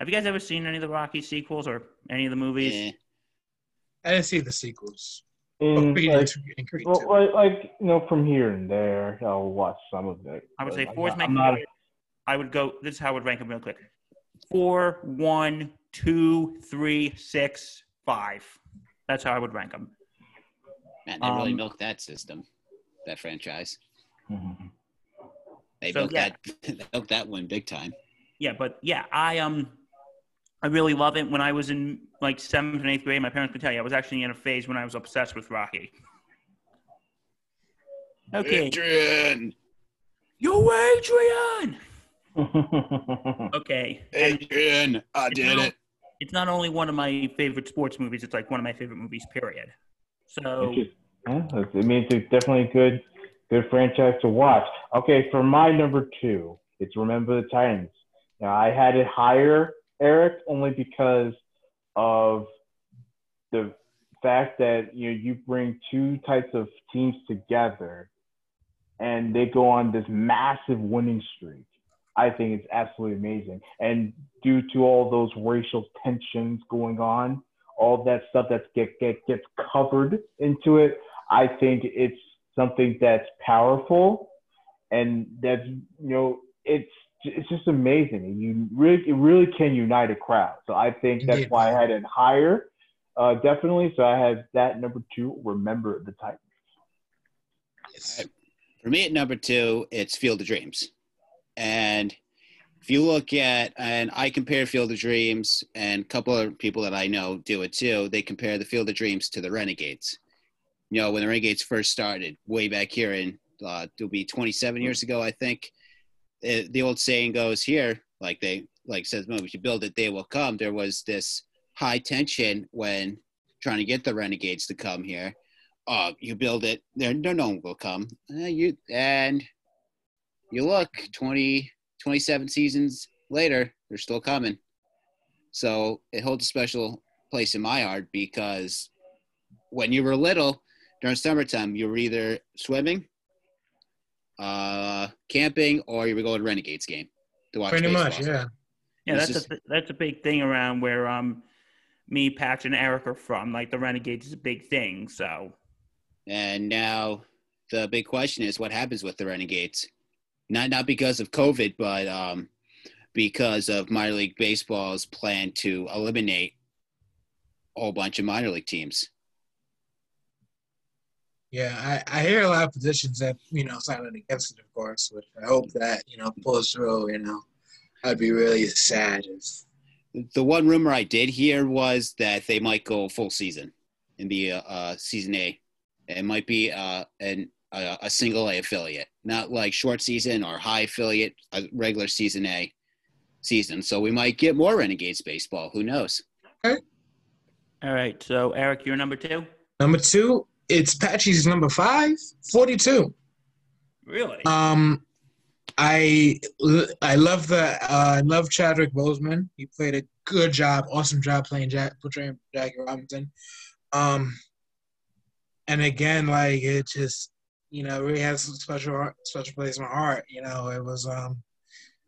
Have you guys ever seen any of the Rocky sequels or any of the movies? Yeah. I didn't see the sequels. From here and there, I'll watch some of it. I would say this is how I would rank them real quick. 4, 1, 2, 3, 6, 5. That's how I would rank them. Man, they really milked that system, that franchise. Mm-hmm. They milked that one big time. Yeah, but yeah, I really love it. When I was in like 7th and 8th grade, my parents could tell you I was actually in a phase when I was obsessed with Rocky. Okay. Adrian! Yo, Adrian! Okay. Adrian, I did it. It's not only one of my favorite sports movies, it's like one of my favorite movies, period. So I mean, it's definitely a good franchise to watch. Okay, for my number 2, it's Remember the Titans. Now, I had it higher, Eric, only because of the fact that you bring two types of teams together and they go on this massive winning streak. I think it's absolutely amazing. And due to all those racial tensions going on, all that stuff that gets covered into it, I think it's something that's powerful and that's, it's just amazing. It really can unite a crowd. So I think that's why I had it higher, definitely. So I had that number 2, Remember the Titans. Yes. For me at number 2, it's Field of Dreams. And if you look at, and I compare Field of Dreams, and a couple of people that I know do it too, they compare the Field of Dreams to the Renegades. When the Renegades first started way back here in, it'll be 27 years ago, I think. The old saying goes here, says, well, if you build it, they will come. There was this high tension when trying to get the Renegades to come here. You build it, no one will come. You look 27 seasons later, they're still coming. So it holds a special place in my heart because when you were little during summertime, you were either swimming, camping, or you were going to Renegades game to watch pretty baseball. Much, yeah. Yeah, that's a big thing around where me, Patch, and Eric are from. Like, the Renegades is a big thing, so. And now the big question is what happens with the Renegades? Not because of COVID, but because of minor league baseball's plan to eliminate a whole bunch of minor league teams. Yeah, I hear a lot of positions that, silent against it, of course, which I hope that, pulls through, I'd be really sad if. The one rumor I did hear was that they might go full season and be season A. It might be a single A affiliate, not like short season or high affiliate, a regular season A season. So we might get more Renegades baseball. Who knows? Okay. All right. So, Eric, you're number 2? Number 2. It's Patchy's number 5, 42. Really? I love I love Chadwick Boseman. He played a good job, awesome job playing portraying Jackie Robinson. And again, it just really has a special place in my heart. It was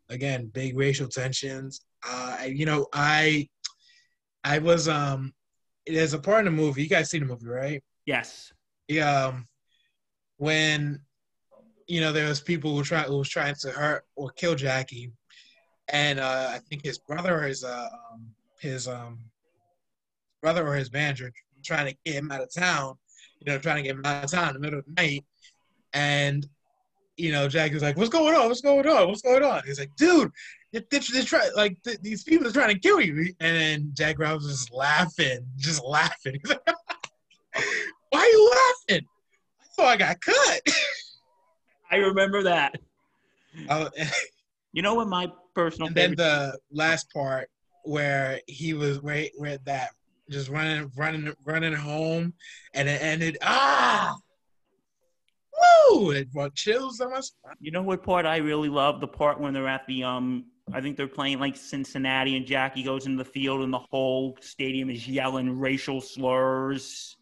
again big racial tensions. I was there's a part in the movie. You guys seen the movie, right? Yes. Yeah. When there was people who was trying to hurt or kill Jackie, and I think his brother or his manager trying to get him out of town. Trying to get him out of town in the middle of the night, and Jackie was like, "What's going on? What's going on? What's going on?" He's like, "Dude, these people are trying to kill you." And then Jackie Robinson was just laughing. He's like, "Why are you laughing? I thought I got cut." I remember that. What my personal favorite. Then the last part where he was where that just running home, and it ended. Woo! It brought chills on my spine. You know what part I really love? The part when they're at the I think they're playing like Cincinnati, and Jackie goes into the field and the whole stadium is yelling racial slurs,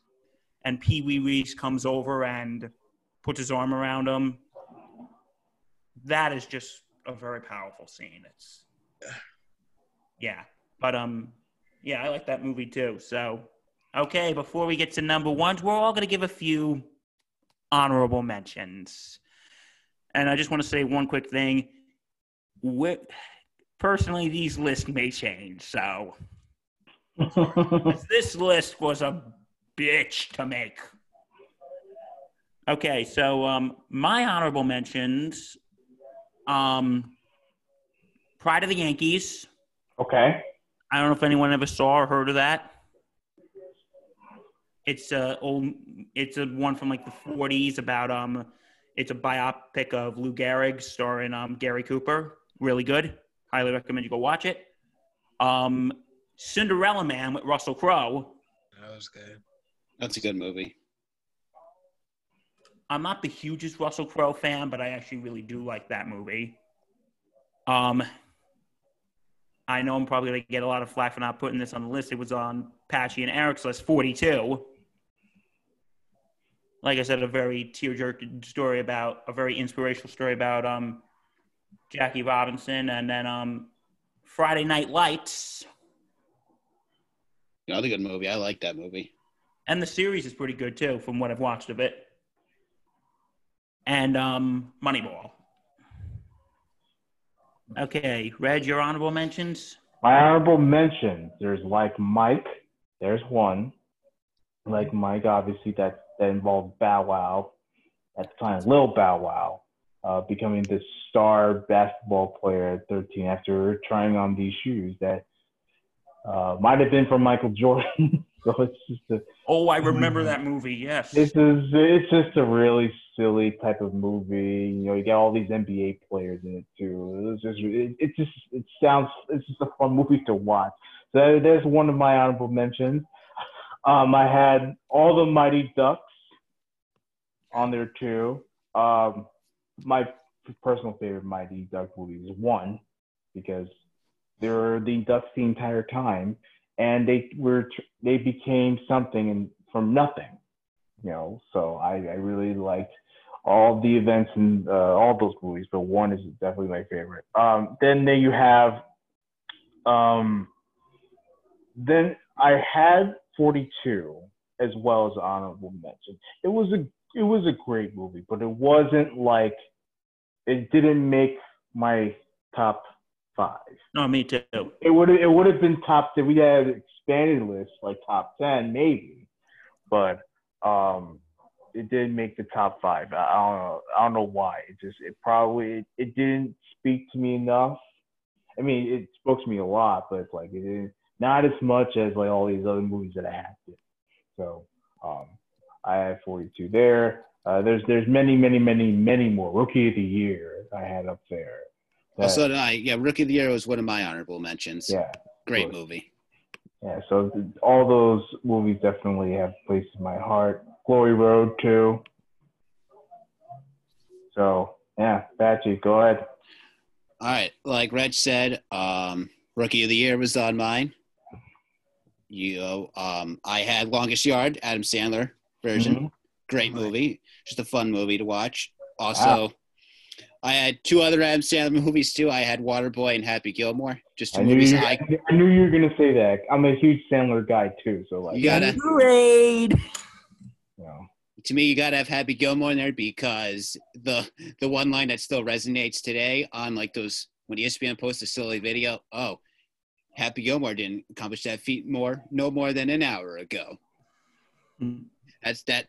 and Pee Wee Reese comes over and puts his arm around him. That is just a very powerful scene. It's yeah. But yeah, I like that movie too. So okay, before we get to number ones, we're all gonna give a few honorable mentions. And I just want to say one quick thing. Personally, these lists may change. So this list was a bitch to make. Okay, so my honorable mentions, Pride of the Yankees. Okay. I don't know if anyone ever saw or heard of that. It's a one from like the 40s about it's a biopic of Lou Gehrig starring Gary Cooper. Really good. Highly recommend you go watch it. Cinderella Man with Russell Crowe. That was good. That's a good movie. I'm not the hugest Russell Crowe fan, but I actually really do like that movie. I know I'm probably going to get a lot of flack for not putting this on the list. It was on Patchy and Eric's list, 42. Like I said, a very tear-jerking story about – a very inspirational story about Jackie Robinson, and then Friday Night Lights. Another good movie. I like that movie. And the series is pretty good too from what I've watched of it. And Moneyball. Okay, Red, your honorable mentions? My honorable mentions, there's Like Mike. There's one. Like Mike, obviously, that involved Bow Wow. At the time, Lil Bow Wow, becoming the star basketball player at 13 after trying on these shoes that might have been from Michael Jordan. So it's just I remember that movie, yes. It's just a really silly type of movie. You know, you got all these NBA players in it too. It's just a fun movie to watch. So there's one of my honorable mentions. I had all the Mighty Ducks on there too. My personal favorite Mighty Duck movie is one, because they were the Ducks the entire time. And they became something from nothing, you know. So I really liked all the events in all those movies, but one is definitely my favorite. Then you have, then I had 42 as well as honorable mention. It was a great movie, but it wasn't like it didn't make my top five. No, me too. It would have been top 10. We had an expanded list, like top 10 maybe, but it didn't make the top five. I don't know why. It didn't speak to me enough. I mean, it spoke to me a lot, but it's like it didn't, not as much as like all these other movies that I had to. So I had 42 there. There's many more. Rookie of the Year I had up there. So did I. Yeah, Rookie of the Year was one of my honorable mentions. Yeah. Great movie. Yeah, so all those movies definitely have a place in my heart. Glory Road, too. So, yeah, Patchy, go ahead. All right. Like Reg said, Rookie of the Year was on mine. You know, I had Longest Yard, Adam Sandler version. Mm-hmm. Great movie. Just a fun movie to watch. Also... Wow. I had two other Adam Sandler movies too. I had Waterboy and Happy Gilmore. Just two movies. I knew you were gonna say that. I'm a huge Sandler guy too, so like. You gotta. No. To me, you gotta have Happy Gilmore in there because the one line that still resonates today on like those when ESPN posts a silly video. Oh, Happy Gilmore didn't accomplish that feat no more than an hour ago. Mm. That's that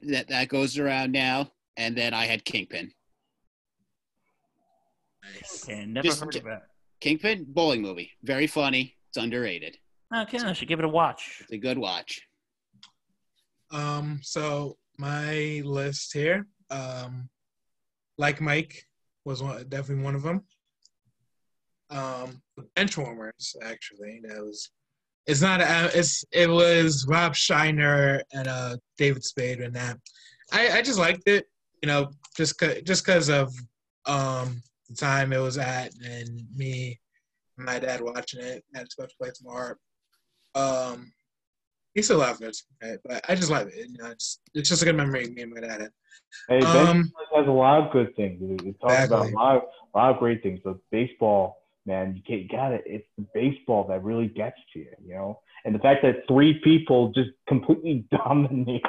goes around now. And then I had Kingpin. Okay, never heard of it. Kingpin, bowling movie. Very funny. It's underrated. Okay, I should give it a watch. It's a good watch. So my list here, Like Mike was definitely one of them. Benchwarmers, actually, it was Rob Schneider and David Spade and that. I just liked it, you know, just because of. The time it was at, and me my dad watching it at a special place in my heart. He still laughs at it, but I just love it. You know, it's just a good memory me and my dad had. Hey, baseball has a lot of good things. It talks about a lot of great things. But baseball, man, you got it. It's the baseball that really gets to you, you know. And the fact that three people just completely dominate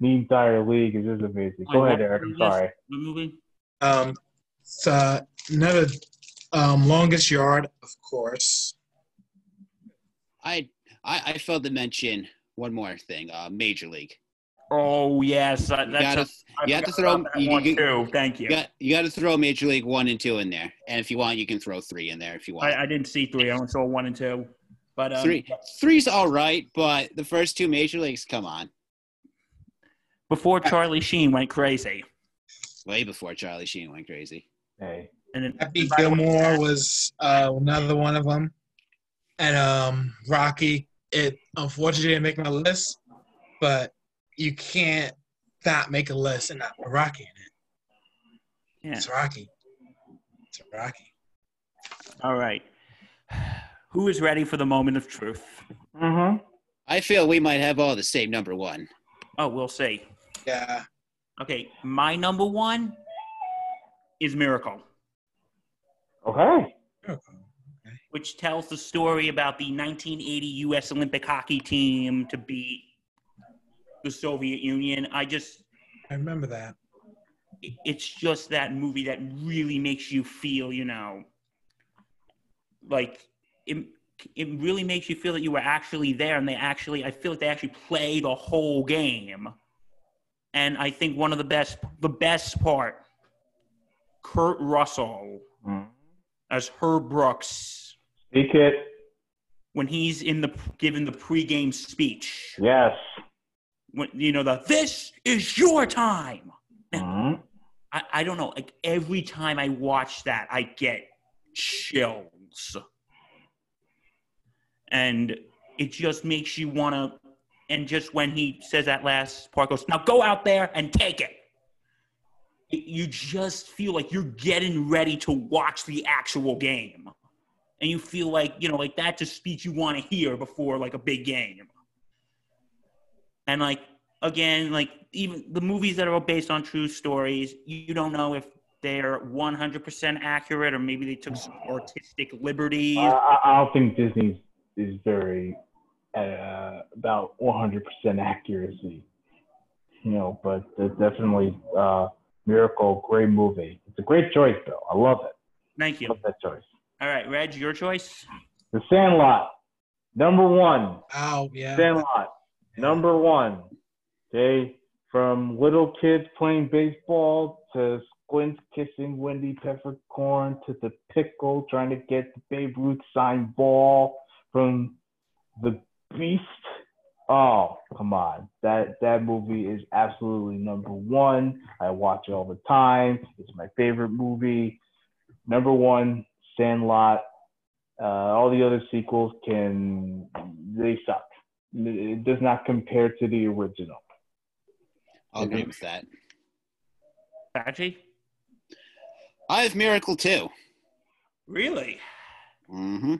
the entire league is just amazing. Go ahead, Eric. I'm sorry. The movie. It's another Longest Yard, of course. I failed to mention one more thing. Major League. Oh yes, you have to throw one, two. Thank you. You got to throw Major League 1 and 2 in there, and if you want, you can throw 3 in there if you want. I didn't see 3. I only saw 1 and 2. But 3's all right, but the first 2 Major Leagues, come on. Before Charlie Sheen went crazy. Way before Charlie Sheen went crazy. Hey, and then Happy Gilmore was another one of them, and Rocky. It unfortunately didn't make my list, but you can't not make a list and not put Rocky in it. Yeah. It's Rocky. It's Rocky. All right. Who is ready for the moment of truth? Mm-hmm. I feel we might have all the same number one. Oh, we'll see. Yeah. Okay, my number one is Miracle. Okay. Miracle. Which tells the story about the 1980 U.S. Olympic hockey team to beat the Soviet Union. I remember that. It's just that movie that really makes you feel, you know, like it really makes you feel that you were actually there, and I feel like they actually play the whole game. And I think one of the best part, Kurt Russell as Herb Brooks. Speak it. When he's giving the pregame speech. Yes. When this is your time. Mm-hmm. I don't know. Like every time I watch that, I get chills, and it just makes you want to. And just when he says that last part, goes, now go out there and take it. You just feel like you're getting ready to watch the actual game. And you feel like, like that's a speech you want to hear before, like, a big game. And, like, again, like, even the movies that are based on true stories, you don't know if they're 100% accurate or maybe they took some artistic liberties. I don't think Disney is very about 100% accuracy, but definitely Miracle, great movie. It's a great choice, though. I love it. Thank you. I love that choice. All right, Reg, your choice? The Sandlot, number one. Oh, yeah. Sandlot, number one. Okay, from little kids playing baseball to Squints kissing Wendy Peppercorn to the pickle trying to get the Babe Ruth signed ball from the Beast. Oh, come on. That movie is absolutely number one. I watch it all the time. It's my favorite movie. Number one. Sandlot, all the other sequels they suck. It does not compare to the original. I'll agree with that. Patrick? I have Miracle too. Really? Mm-hmm.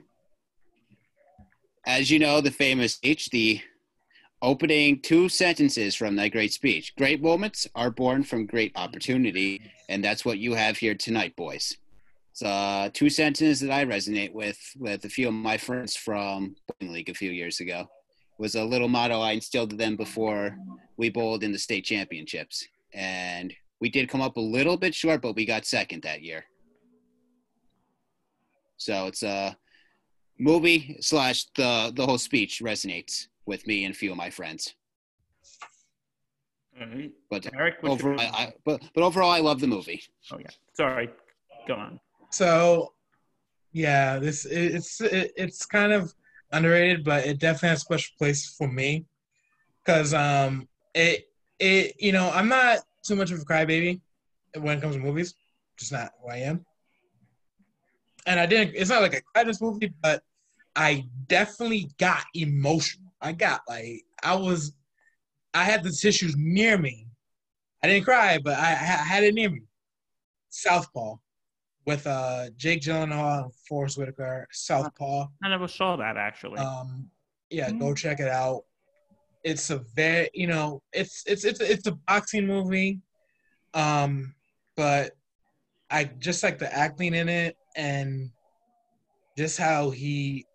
As you know, the famous speech, the opening 2 sentences from that great speech. Great moments are born from great opportunity, and that's what you have here tonight, boys. It's 2 sentences that I resonate with a few of my friends from bowling league a few years ago. It was a little motto I instilled to them before we bowled in the state championships. And we did come up a little bit short, but we got second that year. So it's a movie / the whole speech resonates with me and a few of my friends. Mm-hmm. But, Eric, overall, I love the movie. Oh, yeah. Sorry. Go on. So, yeah, it's kind of underrated, but it definitely has a special place for me because I'm not too much of a crybaby when it comes to movies, just not who I am. And it's not like I cried this movie, but I definitely got emotional. I had the tissues near me. I didn't cry, but I had it near me. Southpaw. with Jake Gyllenhaal and Forrest Whitaker, Southpaw. I never saw that, actually. Yeah, go check it out. It's a very, you know, it's a boxing movie, but I just like the acting in it and just how he,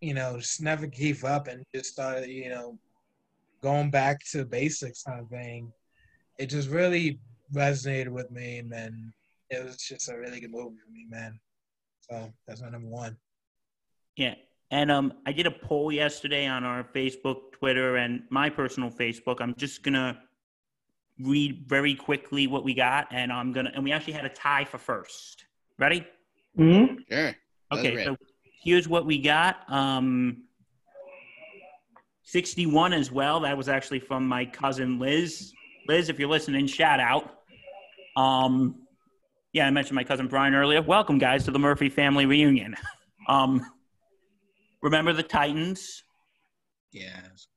you know, just never gave up and just started, you know, going back to basics kind of thing. It just really resonated with me, man. It was just a really good movie for me, man. So that's my number one. Yeah. And I did a poll yesterday on our Facebook, Twitter, and my personal Facebook. I'm just going to read very quickly what we got, and we actually had a tie for first. Ready? Mm-hmm. Sure. Okay, so here's what we got. 61 as well. That was actually from my cousin Liz. Liz, if you're listening, shout out. Yeah, I mentioned my cousin Brian earlier. Welcome, guys, to the Murphy family reunion. Remember the Titans? Yes.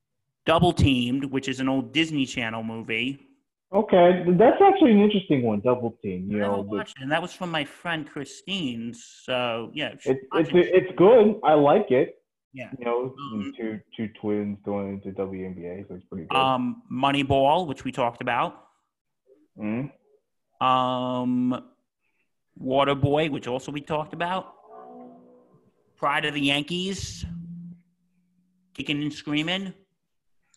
Double Teamed, which is an old Disney Channel movie. Okay, that's actually an interesting one, Double Team. You know, watched it, and that was from my friend Christine. So yeah, it's good. I like it. Yeah, you know, two twins going into WNBA, so it's pretty good. Moneyball, which we talked about. Waterboy, which also we talked about. Pride of the Yankees. Kicking and Screaming.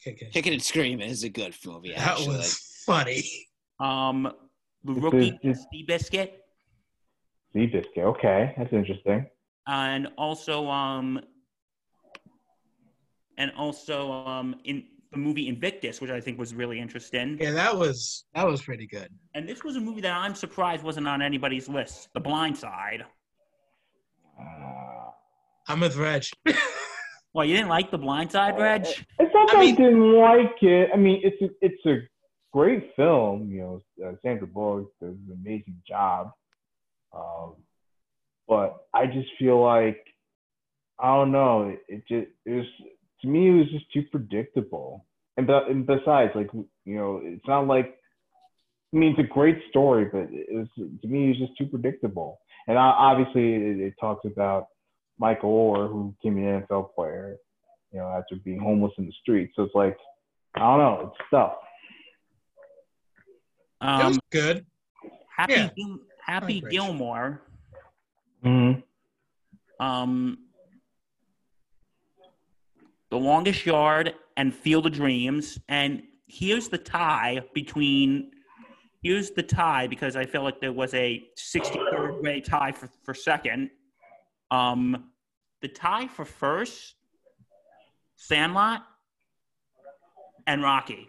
Kicking and Screaming is a good movie. Actually. That was funny. The Rookie, Seabiscuit. Seabiscuit, okay, that's interesting. And also, in the movie Invictus, which I think was really interesting. Yeah, that was pretty good. And this was a movie that I'm surprised wasn't on anybody's list. The Blind Side. I'm with Reg. Well, you didn't like The Blind Side, Reg? It's not that I didn't like it. I mean, it's a great film. You know, Sandra Bullock does an amazing job. But I just feel like, I don't know. It was just too predictable. And besides, like, you know, it's not like, I mean, it's a great story, but to me, it was just too predictable. And obviously it talks about Michael Orr, who became an NFL player, you know, after being homeless in the street. So it's like, I don't know, it's tough. It was good. Happy Gilmore. Mm-hmm. The Longest Yard and Field of Dreams. And here's the tie because I feel like there was a 63rd way tie for second. The tie for first, Sandlot and Rocky.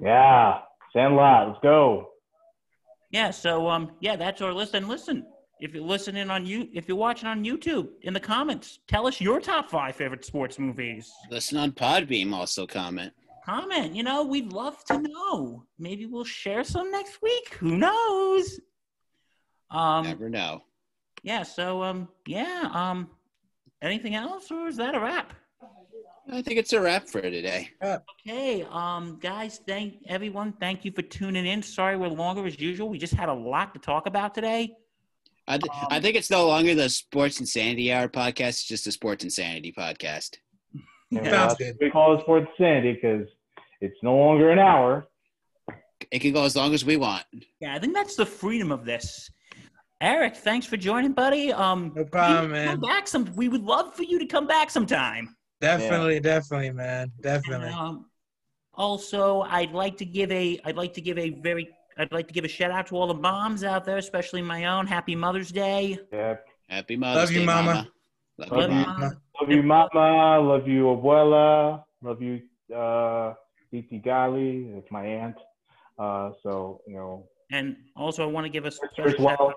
Yeah, Sandlot, let's go. Yeah, so that's our list. And listen, if you're listening if you're watching on YouTube, in the comments, tell us your top 5 favorite sports movies. Listen on Podbean, also comment. You know, we'd love to know. Maybe we'll share some next week. Who knows? Never know. Yeah, so, anything else, or is that a wrap? I think it's a wrap for today. Okay, guys, thank you for tuning in. Sorry we're longer as usual. We just had a lot to talk about today. I think it's no longer the Sports Insanity Hour podcast. It's just the Sports Insanity podcast. Yeah, we call it Sports Insanity because it's no longer an hour. It can go as long as we want. Yeah, I think that's the freedom of this. Eric, thanks for joining, buddy. No problem, man. We would love for you to come back sometime. Definitely, man. Definitely. And, also, I'd like to give a shout out to all the moms out there, especially my own. Happy Mother's Day. Yeah. Happy Mother's Day. Love you, Mama. Love you, Mama. Love you, Mama. Love you, Abuela. Love you, Titi Gali. That's my aunt. So, you know. And also, I want to give a special shout out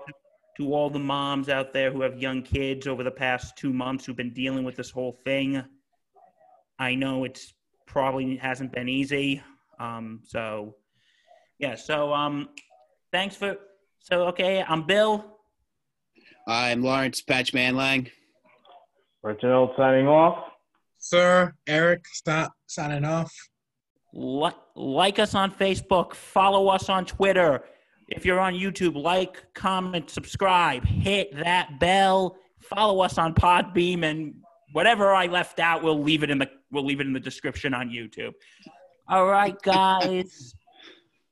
to all the moms out there who have young kids over the past 2 months who've been dealing with this whole thing. I know it's probably hasn't been easy. Thanks for – I'm Bill. I'm Lawrence Patchman Lang. Reginald signing off. Sir Eric signing off. Like us on Facebook. Follow us on Twitter. If you're on YouTube, like, comment, subscribe, hit that bell, follow us on Podbean, and whatever I left out, we'll leave it in the description on YouTube. All right, guys.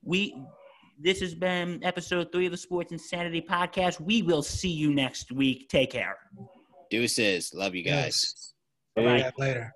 This has been episode 3 of the Sports Insanity Podcast. We will see you next week. Take care. Deuces. Love you guys. Bye. Later.